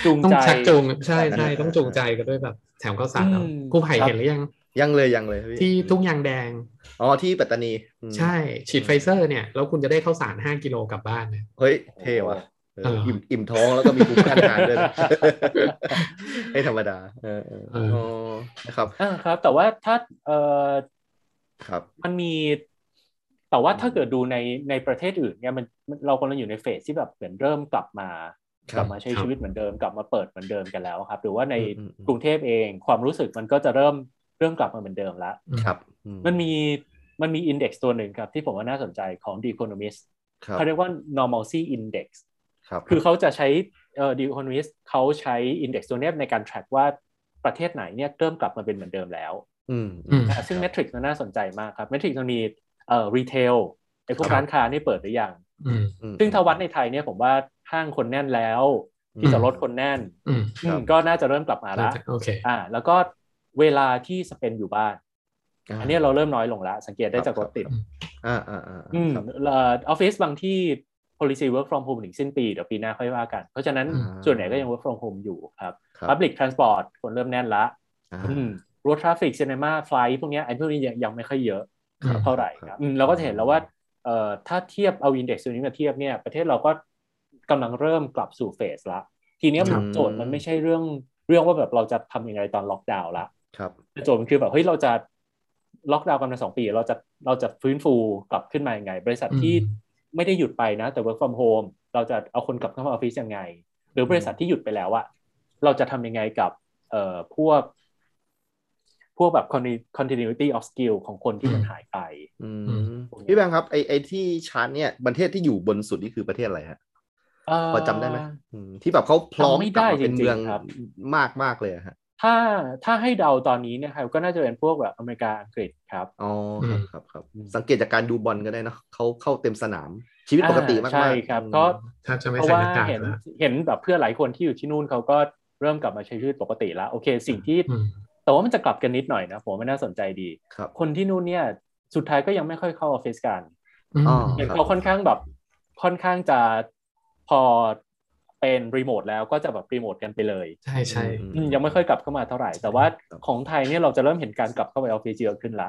จูงใจต้องชักจูงใช่ใช่ต้องจูงใจกันด้วยแบบแถมข้าวสารแล้วกู้ภัยเห็นหรือยังยังเลยที่ทุ่งยางแดงอ๋อที่ปัตตานีใช่ฉีดไฟเซอร์เนี่ยแล้วคุณจะได้ข้าวสาร5กิโลกลับบ้านเนี่ยเฮ้ยเท่ว่ะอิ่มท้องแล้วก็มีภูมิคุ้มกันด้วยไม่ธรรมดานะครับแต่ว่าถ้ามันมีแต่ว่าถ้าเกิดดูในประเทศอื่นเนี่ยมันเรากำลังอยู่ในเฟสที่แบบเหมือนเริ่มกลับมาใช้ชีวิตเหมือนเดิมกลับมาเปิดเหมือนเดิมกันแล้วครับหรือว่าในกรุงเทพเองความรู้สึกมันก็จะเริ่มกลับมาเหมือนเดิมแล้วมันมีอินเด็กซ์ตัวหนึ่งครับที่ผมว่าน่าสนใจของ The Economist เขาเรียกว่า normalcy index คือเขาจะใช้ The Economist เขาใช้อินเด็กซ์ตัวนี้ในการ track ว่าประเทศไหนเนี่ยเริ่มกลับมาเป็นเหมือนเดิมแล้วซึ่งเมทริกซ์น่าสนใจมากครับเมทริกซ์มันมีรีเทลไอ้พวกร้านค้านี่เปิดหรือยังซึ่งถ้าวัดในไทยเนี่ยผมว่าห้างคนแน่นแล้วที่จอดรถคนแน่นก็น่าจะเริ่มกลับมาแล้วแล้วก็เวลาที่สเปนอยู่บ้านอันนี้เราเริ่มน้อยลงแล้วสังเกตได้จากรถติดออฟฟิศบางที่ policy work from home ถึงสิ้นปีเดี๋ยวปีหน้าค่อยว่ากันเพราะฉะนั้นส่วนไหนก็ยัง work from home อยู่ครับ public transport คนเริ่มแน่นละรถทราฟิกซีเนม่าไฟล์พวกนี้ไอ้พวกนี้ยังไม่ค่อยเยอะเท่าไหร่ครับเราก็จะเห็นแล้วว่าถ้าเทียบเอาอินเด็กซ์ตัวนี้มาเทียบเนี่ยประเทศเราก็กำลังเริ่มกลับสู่เฟสละทีนี้โจทย์มันไม่ใช่เรื่องว่าแบบเราจะทำยังไงตอนล็อกดาวน์ละโจทย์มันคือแบบเฮ้ยเราจะล็อกดาวน์กันมา2 ปีเราจะฟื้นฟูกลับขึ้นมายังไงบริษัทที่ไม่ได้หยุดไปนะแต่ work from home เราจะเอาคนกลับเข้ามาออฟฟิศยังไงหรือบริษัทที่หยุดไปแล้วอะเราจะทำยังไงกับพวกแบบ continuity of skill ของคนที่มันหายไปพี่แบงค์ครับไอที่ชาร์ตเนี่ยประเทศที่อยู่บนสุดนี่คือประเทศอะไรฮะพอจำได้ไหมที่แบบเขาพร้อมกลับมาเป็นเมืองมากๆเลยฮะถ้าให้เดาตอนนี้เนี่ยครับก็น่าจะเป็นพวกแบบอเมริกาอังกฤษครับอ๋อครับสังเกตจากการดูบอลก็ได้เนาะเขาเข้าเต็มสนามชีวิตปกติมากๆใช่ครับก็เพราะว่าเห็นแบบเพื่อนหลายคนที่อยู่ที่นู่นเขาก็เริ่มกลับมาใช้ชีวิตปกติแล้วโอเคสิ่งที่แต่ว่ามันจะกลับกันนิดหน่อยนะผมว่าน่าสนใจดี คนที่นู่นเนี่ยสุดท้ายก็ยังไม่ค่อยเข้าออฟฟิศกันเขาค่อนข้างจะพอเป็นรีโมทแล้วก็จะแบบรีโมทกันไปเลยใช่ใช่ยังไม่ค่อยกลับเข้ามาเท่าไหร่แต่ว่าของไทยเนี่ยเราจะเริ่มเห็นการกลับเข้าไปออฟฟิศเยอะขึ้นละ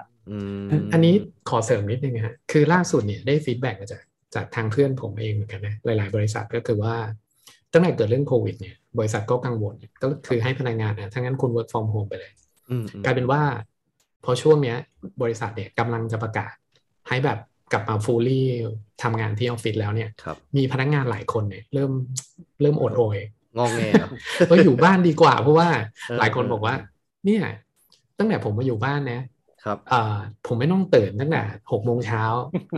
อันนี้ขอเสริมนิดนึงฮะคือล่าสุดเนี่ยได้ฟีดแบ็กมาจากทางเพื่อนผมเองเหมือนกันนะหลายๆบริษัทก็คือว่าตั้งแต่เกิดเรื่องโควิดเนี่ยบริษัทก็กังวลก็คือให้พนักงานนะถ้างั้นคุณ work from home ไปเลยกลายเป็นว่าพอช่วงเนี้ยบริษัทเนี่ยกำลังจะประกาศให้แบบกลับมา fully ทำงานที่ออฟฟิศแล้วเนี่ยมีพนักงานหลายคนเนี่ยเริ่มอดโอยงงแงก็อยู่บ้านดีกว่าเพราะว่าหลายคนบอกว่าเนี่ยตั้งแต่ผมมาอยู่บ้านนะผมไม่ต้องตื่นตั้งแต่6 โมงเช้า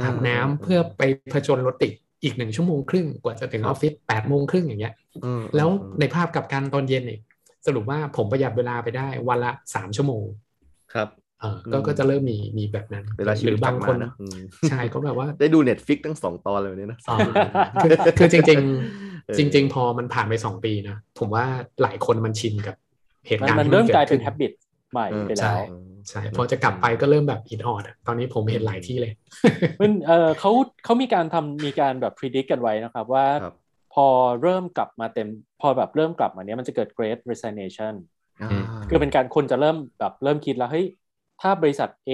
อาบน้ำเพื่อไปผจญรถติดอีก1 ชั่วโมงครึ่งกว่าจะถึงออฟฟิศ8 โมงครึ่งอย่างเงี้ยแล้วในภาพกับการตอนเย็นเนี่ยสรุปว่าผมประหยัดเวลาไปได้วันละ3 ชั่วโมงครับก็จะเริ่มมีแบบนั้นหรือบางคนใช่เขาแบบว่าได้ดู Netflix ทั้ง2 ตอนเลยวันนี้นะคือจริงพอมันผ่านไป2 ปีนะผมว่าหลายคนมันชินกับเหตุการณ์มันเริ่มกลายเป็น habit ใหม่ไปแล้วใช่พอจะกลับไปก็เริ่มแบบอินออดตอนนี้ผมเห็นหลายที่เลยมันเขามีการแบบ predict กันไว้นะครับว่าพอเริ่มกลับมาเต็มพอแบบเริ่มกลับมาเนี้ยมันจะเกิด Great Resignation คือเป็นการคนจะเริ่มแบบเริ่มคิดแล้วเฮ้ยถ้าบริษัท A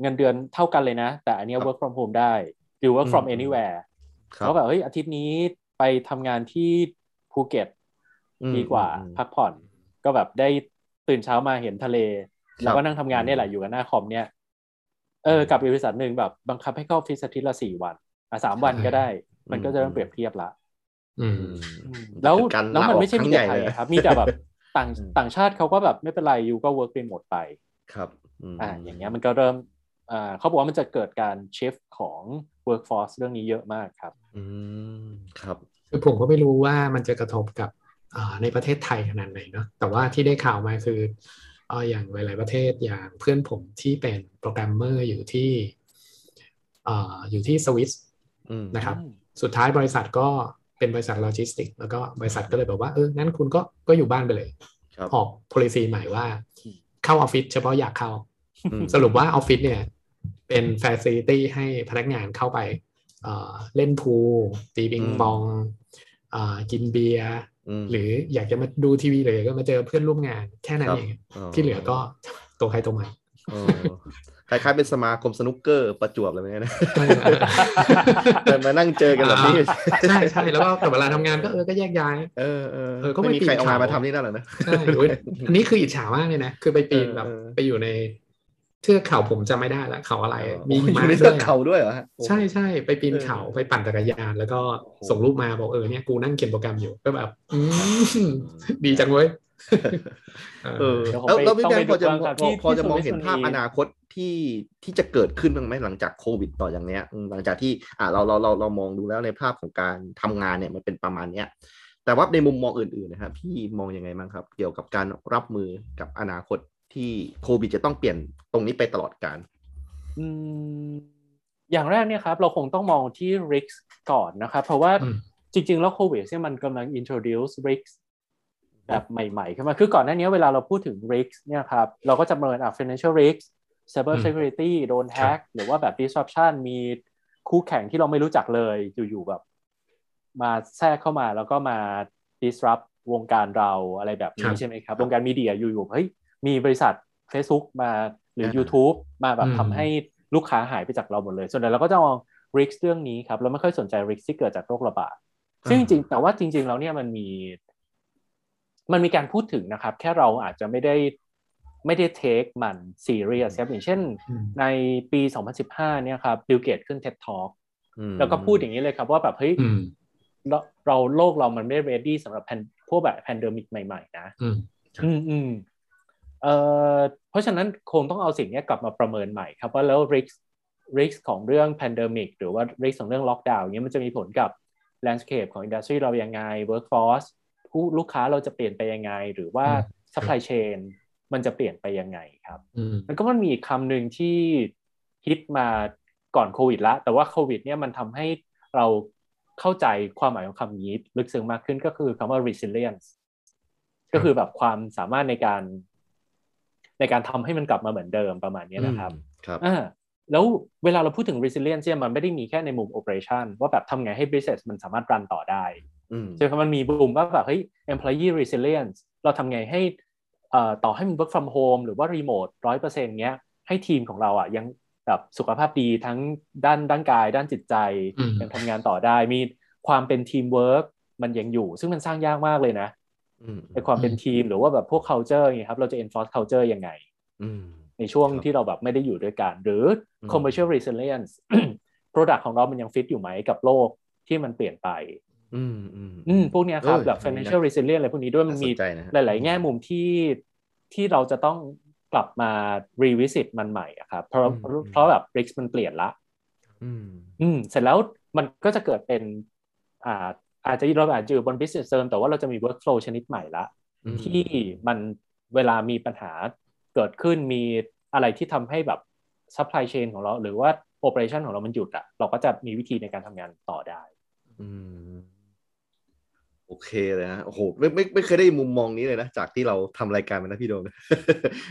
เงินเดือนเท่ากันเลยนะแต่อันเนี้ย work from home ได้หรือ work from anywhere ก็แบบเฮ้ยอาทิตย์นี้ไปทำงานที่ภูเก็ตดีกว่าพักผ่อนก็แบบได้ตื่นเช้ามาเห็นทะเลแล้วก็นั่งทำงานเนี่ยแหละอยู่กับหน้าคอมเนี่ย กับบริษัทหนึ่งแบบบังคับให้เข้าออฟฟิศอาทิตย์ละ4วันอ่ะ3วันก็ได้มันก็จะเริ่มเปรียบเทียบละแล้วมันไม่ใช่มีแต่ไทยครับมีแต่แบบต่างชาติเขาก็แบบไม่เป็นไรอยู่ก็เวิร์คเรโมทไปครับอย่างเงี้ยมันก็เริ่มเขาบอกว่ามันจะเกิดการชิฟต์ของเวิร์คฟอร์สเรื่องนี้เยอะมากครับครับคือผมก็ไม่รู้ว่ามันจะกระทบกับในประเทศไทยขนาดไหนเนาะแต่ว่าที่ได้ข่าวมาคืออย่างหลายๆประเทศอย่างเพื่อนผมที่เป็นโปรแกรมเมอร์อยู่ที่สวิสนะครับสุดท้ายบริษัทก็เป็นบริษัทโลจิสติกแล้วก็บริษัทก็เลยบอกว่างั้นคุณก็อยู่บ้านไปเลยออก policy ใหม่ว่าเข้าออฟฟิศเฉพาะอยากเข้าสรุปว่าออฟฟิศเนี่ยเป็น facility ให้พนักงานเข้าไปเล่นพูลตีปิงปองกินเบียร์หรืออยากจะมาดูทีวีเลยก็มาเจอเพื่อนร่วมงานแค่นั้นเองที่เหลือก็ตัวใครตัวมันคล้ายๆเป็นสมาคมสนุกเกอร์ประจวบอะไรแบบนี้นะมานั่งเจอกันแบบนี้ใช่ใช่แล้วก็แต่เวลาทำงานก็ก็แยกย้ายก็ไม่มีใครเอางานมาทำนี่นั่นหรอนะใช่อันนี้คืออิจฉามากเลยนะคือไปปีนแบบไปอยู่ในเทือกเขาผมจำไม่ได้ละเขาอะไรมีหิมะด้วยเขาด้วยเหรอฮะใช่ใช่ไปปีนเขาไปปั่นจักรยานแล้วก็ส่งรูปมาบอกเนี่ยกูนั่งเขียนโปรแกรมอยู่ก็แบบดีจังเว้ยแล้วพี่แบงค์พอจะมองเห็นภาพอนาคตที่จะเกิดขึ้นบ้างไหมหลังจากโควิดต่ออย่างเนี้ยหลังจากที่เรามองดูแล้วในภาพของการทำงานเนี่ยมันเป็นประมาณเนี้ยแต่ว่าในมุมมองอื่นๆนะครับพี่มองยังไงบ้างครับเกี่ยวกับการรับมือกับอนาคตที่โควิดจะต้องเปลี่ยนตรงนี้ไปตลอดกาลอย่างแรกเนี่ยครับเราคงต้องมองที่ risk ก่อนนะครับเพราะว่าจริงๆแล้วโควิดเนี่ยมันกำลัง introduce risk แบบใหม่ๆขึ้นมาคือก่อนหน้านี้เวลาเราพูดถึง risk เนี่ยครับเราก็จะประเมินfinancial risk cyber security โดนแฮกหรือว่าแบบ disruption มีคู่แข่งที่เราไม่รู้จักเลยอยู่ๆแบบมาแทรกเข้ามาแล้วก็มา disrupt วงการเราอะไรแบบนี้ใช่ไหมครับวงการมีเดียอยู่ๆเฮ้ยมีบริษัท Facebook มาหรือ YouTube มาแบบทำให้ลูกค้าหายไปจากเราหมดเลยส่วนใหญ่เราก็จะมอง risk เรื่องนี้ครับเราไม่ค่อยสนใจ risk ที่เกิดจากโรคระบาดซึ่งจริงแต่ว่าจริงๆแล้วเนี่ยมันมีการพูดถึงนะครับแค่เราอาจจะไม่ได้ take มัน serious ครับอย่างเช่นในปี2015เนี่ยครับบิลเกตขึ้น TED Talk แล้วก็พูดอย่างนี้เลยครับว่าแบบเฮ้ยเราโลกเรามันไม่ ready สำหรับพวกแบบ pandemic ใหม่ๆนะเพราะฉะนั้นคงต้องเอาสิ่งนี้กลับมาประเมินใหม่ครับว่าแล้ว risk ของเรื่อง pandemic หรือว่า risk ของเรื่องล็อกดาวน์นี้มันจะมีผลกับ landscape ของ industry เรายังไง workforce ลูกค้าเราจะเปลี่ยนไปยังไงหรือว่า supply chain มันจะเปลี่ยนไปยังไงครับแล้วก็มันมีคำหนึ่งที่ฮิตมาก่อนโควิดละแต่ว่าโควิดเนี่ยมันทำให้เราเข้าใจความหมายของคำนี้ลึกซึ้งมากขึ้นก็คือคำว่า resilience ก็คือแบบความสามารถในการทำให้มันกลับมาเหมือนเดิมประมาณนี้นะครับครับแล้วเวลาเราพูดถึง resilience เนี่ยมันไม่ได้มีแค่ในมุม operation ว่าแบบทำไงให้ business มันสามารถรันต่อได้ใช่ไหมมันมีมุมว่าแบบเฮ้ย employee resilience เราทำไงให้ต่อให้มัน work from home หรือว่า remote 100% เงี้ยให้ทีมของเราอ่ะยังแบบสุขภาพดีทั้งด้านร่างกายด้านจิตใจยังทำงานต่อได้มีความเป็น team work มันยังอยู่ซึ่งมันสร้างยากมากเลยนะในความเป็นทีมหรือว่าแบบพวก culture อย่างเงี้ยครับเราจะ enforce culture ยังไงในช่วงที่เราแบบไม่ได้อยู่ด้วยกันหรือ commercial resilience product ของเรามันยังฟิตอยู่ไหมกับโลกที่มันเปลี่ยนไปพวกเนี้ยครับแบบ financial resilience อะไรพวกนี้ด้วยมันมีหลายๆแง่มุมที่เราจะต้องกลับมา revisit มันใหม่อ่ะครับเพราะแบบ risk มันเปลี่ยนละเสร็จแล้วมันก็จะเกิดเป็นเราอาจจะอยู่บน business term แต่ว่าเราจะมี workflow ชนิดใหม่ละที่มันเวลามีปัญหาเกิดขึ้นมีอะไรที่ทำให้แบบ supply chain ของเราหรือว่า operation ของเรามันหยุดอะเราก็จะมีวิธีในการทำงานต่อได้โอเคเลยนะโอ้โหไม่เคยได้มุมมองนี้เลยนะจากที่เราทำรายการมานะพี่โดม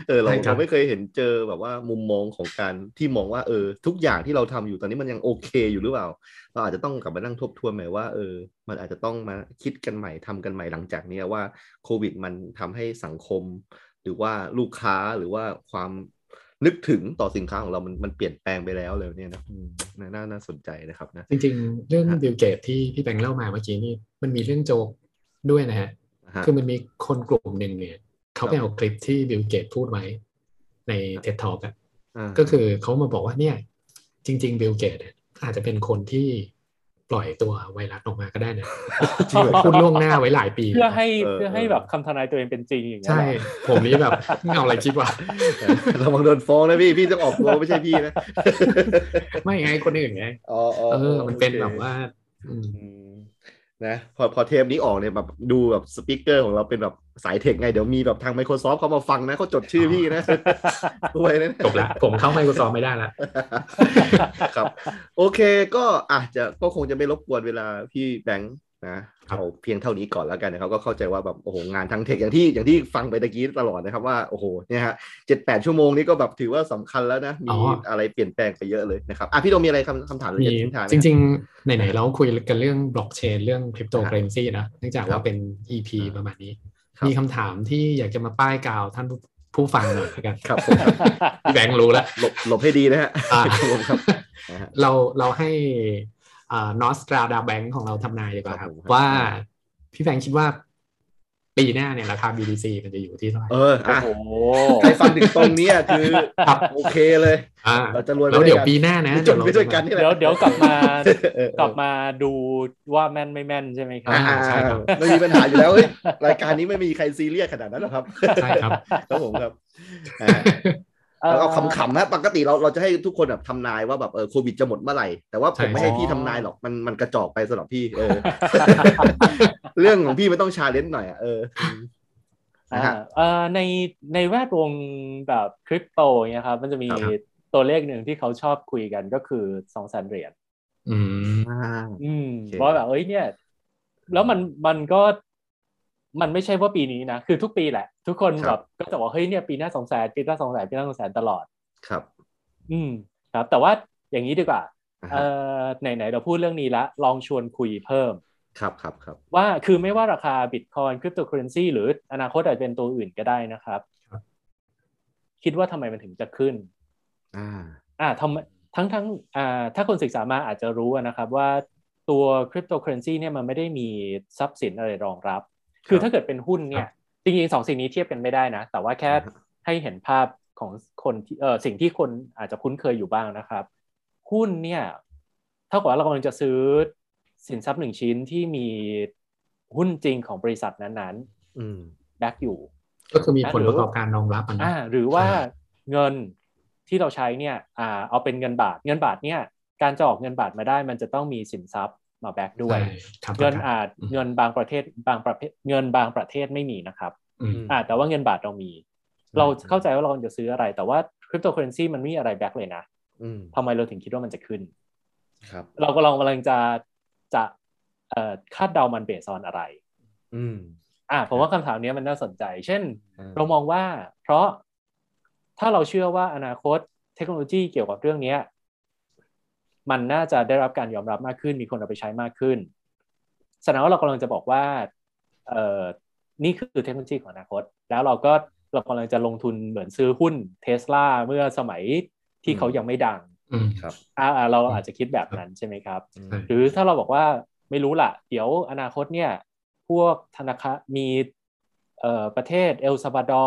เราไม่เคยเห็นเจอแบบว่ามุมมองของการที่มองว่าทุกอย่างที่เราทำอยู่ตอนนี้มันยังโอเคอยู่หรือเปล่าเราอาจจะต้องกลับมานั่งทบทวนใหม่ว่ามันอาจจะต้องมาคิดกันใหม่ทำกันใหม่หลังจากนี้ว่าโควิดมันทำให้สังคมหรือว่าลูกค้าหรือว่าความนึกถึงต่อสินค้าของเรามันเปลี่ยนแปลงไปแล้วเลยเนี่ยนะน่าสนใจนะครับนะจริงๆเรื่องบิลเกตที่พี่แบงค์เล่ามาเมื่อกี้นี่มันมีเรื่องโจกด้วยนะฮะคือมันมีคนกลุ่มหนึ่งเนี่ยเขาไปเอาคลิปที่บิลเกตพูดไว้ใน TED Talk อ่ะ ก็คือเขามาบอกว่าเนี่ยจริงๆบิลเกตอาจจะเป็นคนที่ปล่อยตัวไวรัสออกมาก็ได้นะพูดล่วงหน้าไว้หลายปีเพื่อให้แบบคำทนายตัวเองเป็นจริงอย่างเงี้ยใช่ผมนี่แบบเอาอะไรคิดว่าระวังโดนฟ้องนะพี่ต้องออกตัวไม่ใช่พี่นะไม่ไงคนอื่นไงมันเป็นแบบว่านะพอเทปนี้ออกเนี่ยแบบดูแบบสปีกเกอร์ของเราเป็นแบบสายเทคไงเดี๋ยวมีแบบทาง Microsoft เขามาฟังนะเขาจดชื่อพี่นะด้วยนะจบละผมเข้า Microsoft ไม่ได้ละครับโอเคก็อาจจะก็คงจะไม่รบกวนเวลาพี่แบงค์นะเอาเพียงเท่านี้ก่อนแล้วกันนะครับก็เข้าใจว่าแบบโอ้โหงานทั้งเทคอย่างที่ฟังไปตะกี้ตลอดนะครับว่าโอ้โหเนี่ยฮะ 7-8 ชั่วโมงนี้ก็แบบถือว่าสำคัญแล้วนะมีอะไรเปลี่ยนแปลงไปเยอะเลยนะครับอ่ะพี่โดมมีอะไรคำถามหรือทิ้งท้ายจริงๆไหนๆเราคุยกันเรื่องบล็อกเชนเรื่องคริปโตเคอเรนซีนะเนื่องจากว่าเป็น EP ประมาณนี้มีคำถามที่อยากจะมาป้ายกล่าวท่านผู้ฟังหน่อยละกันครับพี่แบงค์รู้แล้วหลบให้ดีนะฮะเราให้นอสตราดาแบงค์ของเราทำนายดีกว่าครับว่าพี่แบงค์คิดว่าปีหน้าเนี่ยราคา BTC มันจะอยู่ที่เท่าไหร่โอ้โหใครฟังถึงตรงนี้คือโอเคเลยเราจะรวยแล้วเดี๋ยวปีหน้านะจนไปด้วยกันนี่แหละเดี๋ยวกลับมาดูว่าแม่นไม่แม่นใช่ไหมครับใช่ครับไม่มีปัญหาอยู่แล้วรายการนี้ไม่มีใครซีเรียสขนาดนั้นหรอกครับใช่ครับแล้วผมครับเอาขำๆนะปกติเราจะให้ทุกคนแบบทำนายว่าแบบโควิดจะหมดเมื่อไหร่แต่ว่าผมไม่ให้พี่ทำนายหรอกมันกระจอกไปสำหรับพี่เรื่องของพี่มันต้องชาเลนจ์หน่อยในแวดวงแบบคริปโตเนี่ยครับมันจะมีตัวเลขหนึ่งที่เขาชอบคุยกันก็คือ 200,000 เหรียญเพราะแบบเนี่ยแล้วมันไม่ใช่ว่าปีนี้นะคือทุกปีแหละทุกคนแบบก็จะบอกเฮ้ยเนี่ยปีหน้า 200,000 ปีหน้า 200,000 ปีหน้า 200,000 ตลอดครับครับแต่ว่าอย่างนี้ดีกว่าไหนๆเราพูดเรื่องนี้ละลองชวนคุยเพิ่มครับว่าคือไม่ว่าราคา Bitcoin Cryptocurrency หรืออนาคตอาจจะเป็นตัวอื่นก็ได้นะครับคิดว่าทำไมมันถึงจะขึ้นทั้งถ้าคนศึกษามาอาจจะรู้นะครับว่าตัว Cryptocurrency เนี่ยมันไม่ได้มีทรัพย์สินอะไรรองรับคือถ้าเกิดเป็นหุ้นเนี่ยจริงๆ2สิ่งนี้เทียบกันไม่ได้นะแต่ว่าแค่ให้เห็นภาพของคนสิ่งที่คนอาจจะคุ้นเคยอยู่บ้างนะครับหุ้นเนี่ยเท่ากับว่าเรากำลังจะซื้อสินทรัพย์1ชิ้นที่มีหุ้นจริงของบริษัทนั้นๆแบ็คอยู่ก็คือมีผลประกอบการรองรับนะหรือว่าเงินที่เราใช้เนี่ยเอาเป็นเงินบาทเนี่ยการจะออกเงินบาทมาได้มันจะต้องมีสินทรัพย์มาแบ็คด้วยเงินบางประเทศไม่มีนะครับแต่ว่าเงินบาทเรามีเราเข้าใจว่าเราจะซื้ออะไรแต่ว่าคริปโตเคอเรนซีมันไม่มีอะไรแบ็คเลยนะทำไมเราถึงคิดว่ามันจะขึ้นครับเราก็กำลังจะคาดเดามันเบสออนอะไรผมว่าคำถามนี้มันน่าสนใจเช่นเรามองว่าเพราะถ้าเราเชื่อว่าอนาคตเทคโนโลยีเกี่ยวกับเรื่องนี้มันน่าจะได้รับการยอมรับมากขึ้นมีคนเอาไปใช้มากขึ้นแสดงว่าเรากำลังจะบอกว่านี่คือเทคโนโลยีของอนาคตแล้วเรากำลังจะลงทุนเหมือนซื้อหุ้น Tesla เมื่อสมัยที่เขายังไม่ดังครับเราอาจจะคิดแบบนั้นใช่ไหมครับหรือถ้าเราบอกว่าไม่รู้ล่ะเดี๋ยวอนาคตเนี่ยพวกธนาคารมีประเทศเอลซัลวาดอ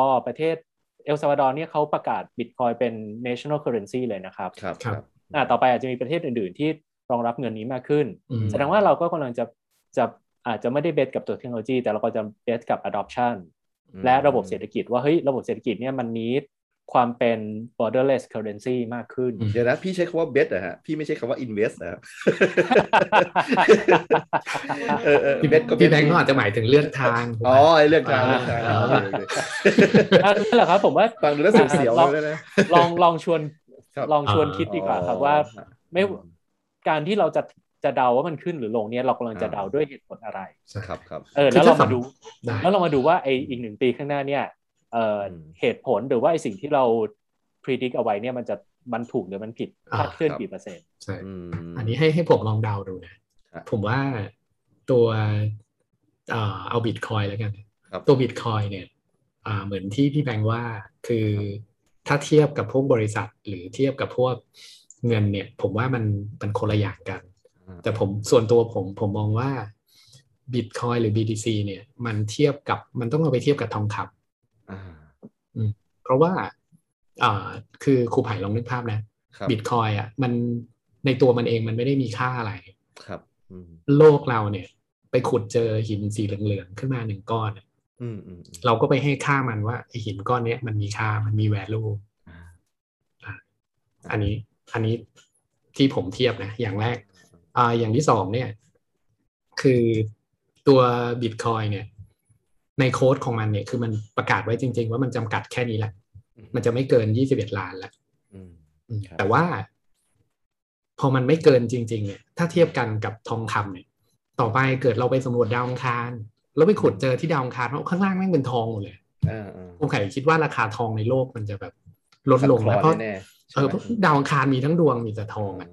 ร์เนี่ยเขาประกาศ Bitcoin เป็น National Currency เลยนะครับต่อไปอาจจะมีประเทศอื่นๆที่รองรับเงินนี้มากขึ้นแสดงว่าเราก็กำลังจะอาจจะไม่ได้เบสกับตัวเทคโนโลยีแต่เราก็จะเบสกับ adoption และระบบเศรษฐกิจว่าเฮ้ยระบบเศรษฐกิจเนี่ยมันneedความเป็น borderless currency มากขึ้นเดี๋ยวนะพี่ใช้คำว่า bet นะฮะพี่ไม่ใช้คำว่า invest นะครับพี่ bet ก็พี่แบงค์ก็อาจจะหมายถึงเลือกทางเลือกทางนั่นแหละครับผมว่าฟังดูแล้วเสียวๆเลยนะลองชวนคิดดีกว่าครับว่าไม่การที่เราจะเดาว่ามันขึ้นหรือลงเนี่ยเรากำลังจะเดาด้วยเหตุผลอะไรใช่ครับแล้วเรามาดูว่าไออีก1ปีข้างหน้าเนี่ยเหตุผลหรือว่าไอสิ่งที่เรา predict เอาไว้เนี่ยมันถูกหรือมันผิดคาดเคลื่อนกี่เปอร์เซ็นต์ใช่อันนี้ให้ผมลองเดาดูนะผมว่าตัวเอาบิตคอยแล้วกันตัวบิตคอยเนี่ยเหมือนที่พี่แบงค์ว่าคือถ้าเทียบกับพวกบริษัทหรือเทียบกับพวกเงินเนี่ยผมว่ามันคนละอย่างกันแต่ผมส่วนตัวผมมองว่า Bitcoin หรือ BTC เนี่ยมันต้องเอาไปเทียบกับทองคำเพราะว่า คือครูไผ่ลองนึกภาพนะบิตคอยอ่ะมันในตัวมันเองมันไม่ได้มีค่าอะไรครับโลกเราเนี่ยไปขุดเจอหินสีเหลืองๆขึ้นมา1ก้อนเราก็ไปให้ค่ามันว่าไอ้หินก้อนเนี้ยมันมีค่ามันมี value อันนี้ที่ผมเทียบนะอย่างแรกอย่างที่สองเนี่ยคือตัวบิตคอยเนี่ยในโค้ดของมันเนี่ยคือมันประกาศไว้จริงๆว่ามันจำกัดแค่นี้แหละมันจะไม่เกิน21ล้านแล้วแต่ว่าพอมันไม่เกินจริงๆเนี่ยถ้าเทียบกันกับทองคำเนี่ยต่อไปเกิดเราไปสำรวจดาวอังคารแล้วไปขุดเจอที่ดาวอังคารเพราะข้างล่างแม่งเป็นทองหมดเลยผมไข่คิดว่าราคาทองในโลกมันจะแบบลดลงนะเพราะดาวอังคารมีทั้งดวงมีแต่ทองอ่ะ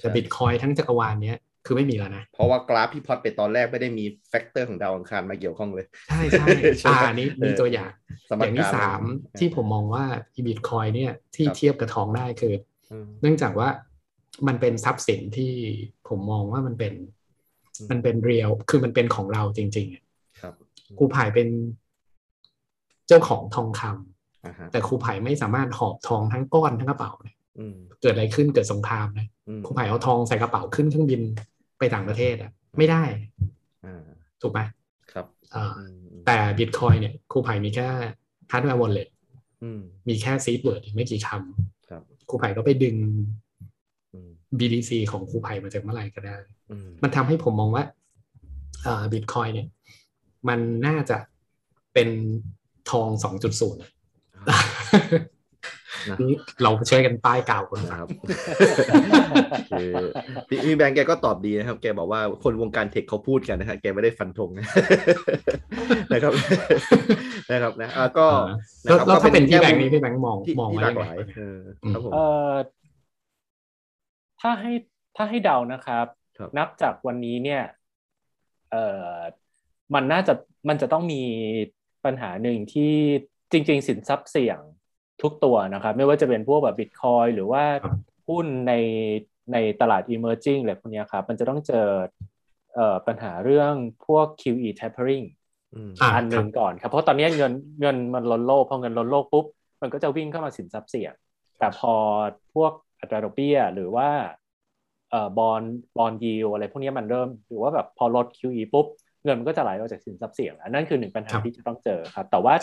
แต่บิตคอยทั้งจักรวาลเนี้ยคือไม่มีแล้วนะเพราะว่ากราฟที่พอดไปตอนแรกไม่ได้มีแฟกเตอร์ของดาวอังคารมาเกี่ยวข้องเลยใช่ใช่นี่มีตัวอย่างอย่างที่สามที่ผมมองว่าบิตคอยเนี่ยที่เทียบกับทองได้คือเนื่องจากว่ามันเป็นทรัพย์สินที่ผมมองว่ามันเป็นเรียลคือมันเป็นของเราจริงๆครับครูไผ่เป็นเจ้าของทองคำแต่ครูไผ่ไม่สามารถหอบทองทั้งก้อนทั้งกระเป๋าเนี่ยเกิดอะไรขึ้นเกิดสงครามนะครูไผ่เอาทองใส่กระเป๋าขึ้นเครื่องบินไปต่างประเทศอ่ะไม่ได้ถูกไหมครับแต่บิตคอยเนี่ยครูไผ่มีแค่ฮาร์ดแวร์วอลเล็ตมีแค่ซีดเวิร์ดไม่กี่คำครับครูไผ่ก็ไปดึงBTC ของครูไผ่มาจากเมื่อไหร่ก็ได้มันทำให้ผมมองว่าบิตคอยเนี่ยมันน่าจะเป็นทอง 2.0 นี่เราช่วยกันป้ายกล่าวคนนะครับมีแบงค์แกก็ตอบดีนะครับแกบอกว่าคนวงการเทคเขาพูดกันนะฮะแกไม่ได้ฟันธงนะครับนะก็แล้วถ้าเป็นพี่แบงค์นี้พี่แบงค์มองว่าอย่างไรครับผมถ้าให้เดานะครับนับจากวันนี้เนี่ยมันจะต้องมีปัญหาหนึ่งที่จริงๆสินทรัพย์เสี่ยงทุกตัวนะครับไม่ว่าจะเป็นพวกแบบ Bitcoin หรือว่าหุ้นในตลาด Emerging อะไรพวกนี้ครับมันจะต้องเจอปัญหาเรื่องพวก QE tapering อันหนึ่งก่อนครับเพราะตอนนี้เงินมันล้นโลกพอเงินล้นโลกปุ๊บมันก็จะวิ่งเข้ามาสินทรัพย์เสี่ยงแต่พอพวกอัตราดอกเบี้ยหรือว่าบอนด์ยิวอะไรพวกนี้มันเริ่มหรือว่าแบบพอลด QE ปุ๊บเงินมันก็จะไหลออกจากสินทรัพย์เสี่ยงอันนั้นคือหนึ่งปัญหาที่จะต้องเจอครับแต่ว่า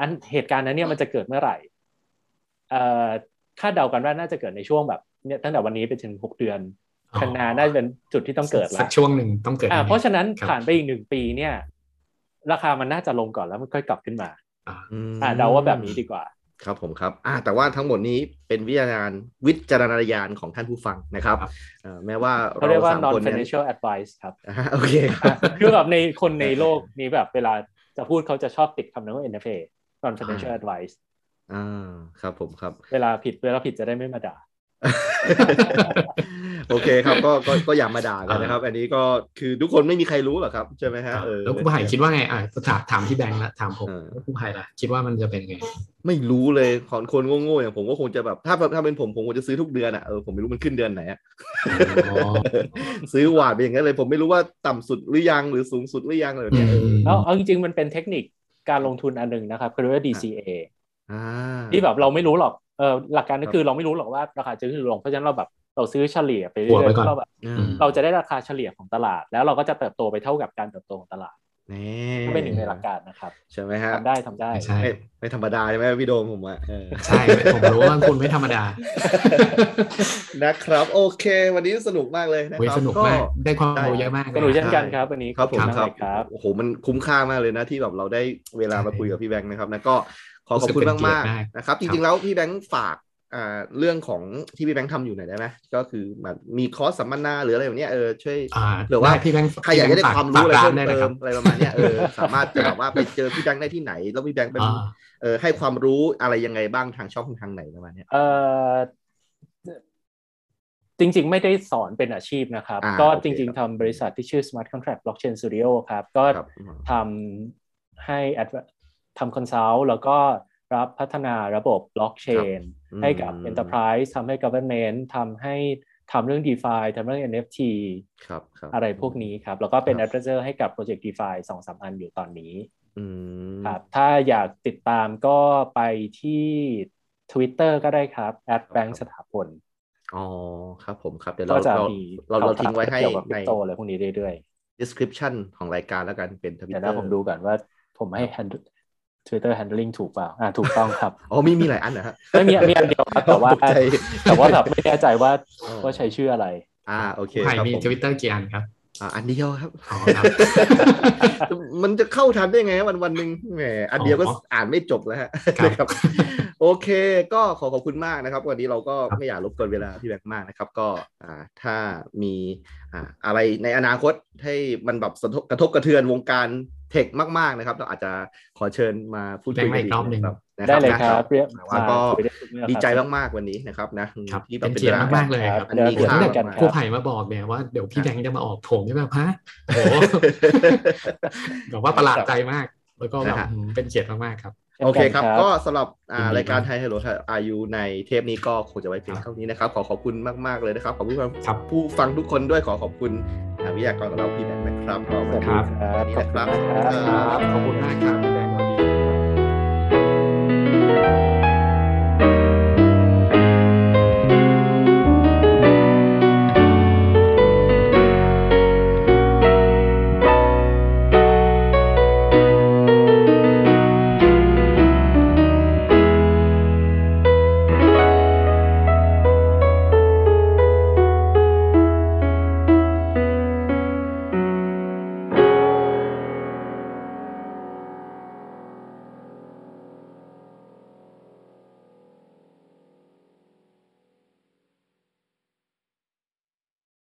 อันเหตุการณ์นั้นเนี่ยมันจะเกิดเมื่อไหร่คาดเดากันว่าน่าจะเกิดในช่วงแบบเนี่ยตั้งแต่วันนี้ไปถึง6เดือนข้างหน้าน่าจะเป็นจุดที่ต้องเกิดแล้วช่วงหนึ่งต้องเกิดเพราะฉะนั้นผ่านไปอีก1ปีเนี่ยราคามันน่าจะลงก่อนแล้วมันค่อยกลับขึ้นมาเดาว่าแบบนี้ดีกว่าครับผมครับแต่ว่าทั้งหมดนี้เป็นวิจารณญาณของท่านผู้ฟังนะครับแม้ว่าเราเรียกว่า non financial advice ครับโอเคคือแบบในคนในโลกนี้แบบเวลาจะพูดเขาจะชอบติดคำนั้นว่า NFT non financial advice ครับผมครับเวลาผิดจะได้ไม่มาด่าโอเคครับก็อย่ามาด่ากันนะครับอันนี้ก็คือทุกคนไม่มีใครรู้หรอกครับใช่ไหมฮะแล้วคุณไผ่คิดว่าไงถามพี่แบงค์ละถามผมคุณไผ่ล่ะคิดว่ามันจะเป็นไงไม่รู้เลยคนโง่ๆอย่างผมก็คงจะแบบถ้าเป็นผมคงจะซื้อทุกเดือนอ่ะผมไม่รู้มันขึ้นเดือนไหนอ่ะซื้อหวาดไปอย่างนั้นเลยผมไม่รู้ว่าต่ำสุดหรือยังหรือสูงสุดหรือยังอะไรแบบนี้เอาจริงๆมันเป็นเทคนิคการลงทุนอันนึงนะครับเขาเรียกว่า DCA ที่แบบเราไม่รู้หรอกหลักการก็คือเราไม่รู้หรอกว่าราคาจะขึ้นหรือลงเพราะฉะนั้นเราแบบเราซื้อเฉลี่ยไปเรื่อยๆเราแบบเราจะได้ราคาเฉลี่ยของตลาดแล้วเราก็จะเติบโตไปเท่ากับการเติบโตของตลาดนี่ก็เป็นหนึ่งในหลักการนะครับใช่ไหมฮะทำได้ใช่ไม่ธรรมดาใช่ไหมพี่โดมผมว่าใช่ผมรู้ว่าคุณไม่ธรรมดานะครับโอเควันนี้สนุกมากเลยนะครับสนุกมากได้ความรู้เยอะมากสนุกเช่นกันครับวันนี้ครับผมครับโอ้โหมันคุ้มค่ามากเลยนะที่แบบเราได้เวลามาคุยกับพี่แบงค์นะครับนะก็ขอบคุณมากๆนะครับจริงๆแล้วพี่แบงค์ฝากเรื่องของที่พี่แบงค์ทำอยู่ไหนได้ไหมก็คือมีคอร์สสัมมนาหรืออะไรแบบนี้ช่วยหรือว่าพี่แบงค์ใครอยากได้ความรู้อะไรเพิ่มเติมอะไรประมาณนี้สามารถจะแบบว่าไปเจอพี่แบงค์ได้ที่ไหนแล้วพี่แบงค์เป็นให้ความรู้อะไรยังไงบ้างทางช่องทางไหนประมาณนี้จริงๆไม่ได้สอนเป็นอาชีพนะครับก็จริงๆทำบริษัทที่ชื่อ Smart Contract Blockchain Studio ครับก็ทำให้ทำคอนซัลท์แล้วก็รับพัฒนาระบบบล็อกเชนให้กับ Enterprise ทำให้ Government ทำเรื่อง DeFi ทำเรื่อง NFT อะไรพวกนี้ครับแล้วก็เป็น Advisor ให้กับโปรเจกต์ DeFi 2-3 อันอยู่ตอนนี้ ครับถ้าอยากติดตามก็ไปที่ Twitter ก็ได้ครับ @banksthapon อ๋อครับผมครับเดี๋ยวเราทิ้งไว้ให้ในโตอะไรพวกนี้เรื่อยๆ description ของรายการแล้วกันเป็น Twitter เดี๋ยวผมดูก่อนว่าผมให้ Twitter handling ถูกเปล่าถูกต้องครับอ๋อมีหลายอันเหรอฮะไม่มีอันเดียวครับแต่ว่าแบบไม่แน่ใจว่าใช้ชื่ออะไรโอเคครับผมมี Twitter กี่อันครับอันเดียวครับ มันจะเข้าทันได้ไงวันๆนึงแหมอันเดียวก็อ่านไม่จบแล้วฮะครับ โอเคก็ขอบคุณมากนะครับวันนี้เราก็ไม่อยากรบกวนเวลาพี่แบงค์มากนะครับก็ถ้ามีอะไรในอนาคตให้มันแบบกระทบกระเทือนวงการเทคมากๆนะครับเราอาจจะขอเชิญมาพูดคุยกันอีกรอบนึงได้เลยครับเรียบว่าก็ดีใจมากๆวันนี้นะครับนะที่เป็นเกียรติมากๆเลยครับอันนี้ข่าวครูไผ่มาบอกเนี่ยว่าเดี๋ยวพี่แบงค์จะมาออกโถงนี่แบบฮะโอ้โหแบบว่าประหลาดใจมากแล้วก็แบบเป็นเกียรติมากๆครับโอเคครับก็สำหรับรายการ Hi Hello How are You ในเทปนี้ก็คงจะไว้เพียงเท่านี้นะครับขอบคุณมากๆเลยนะครับขอบคุณผู้ฟังทุกคนด้วยขอบคุณวิทยากรของเราพี่แบงค์นะครับขอบคุณครับนี่นะครับขอบคุณมากครับ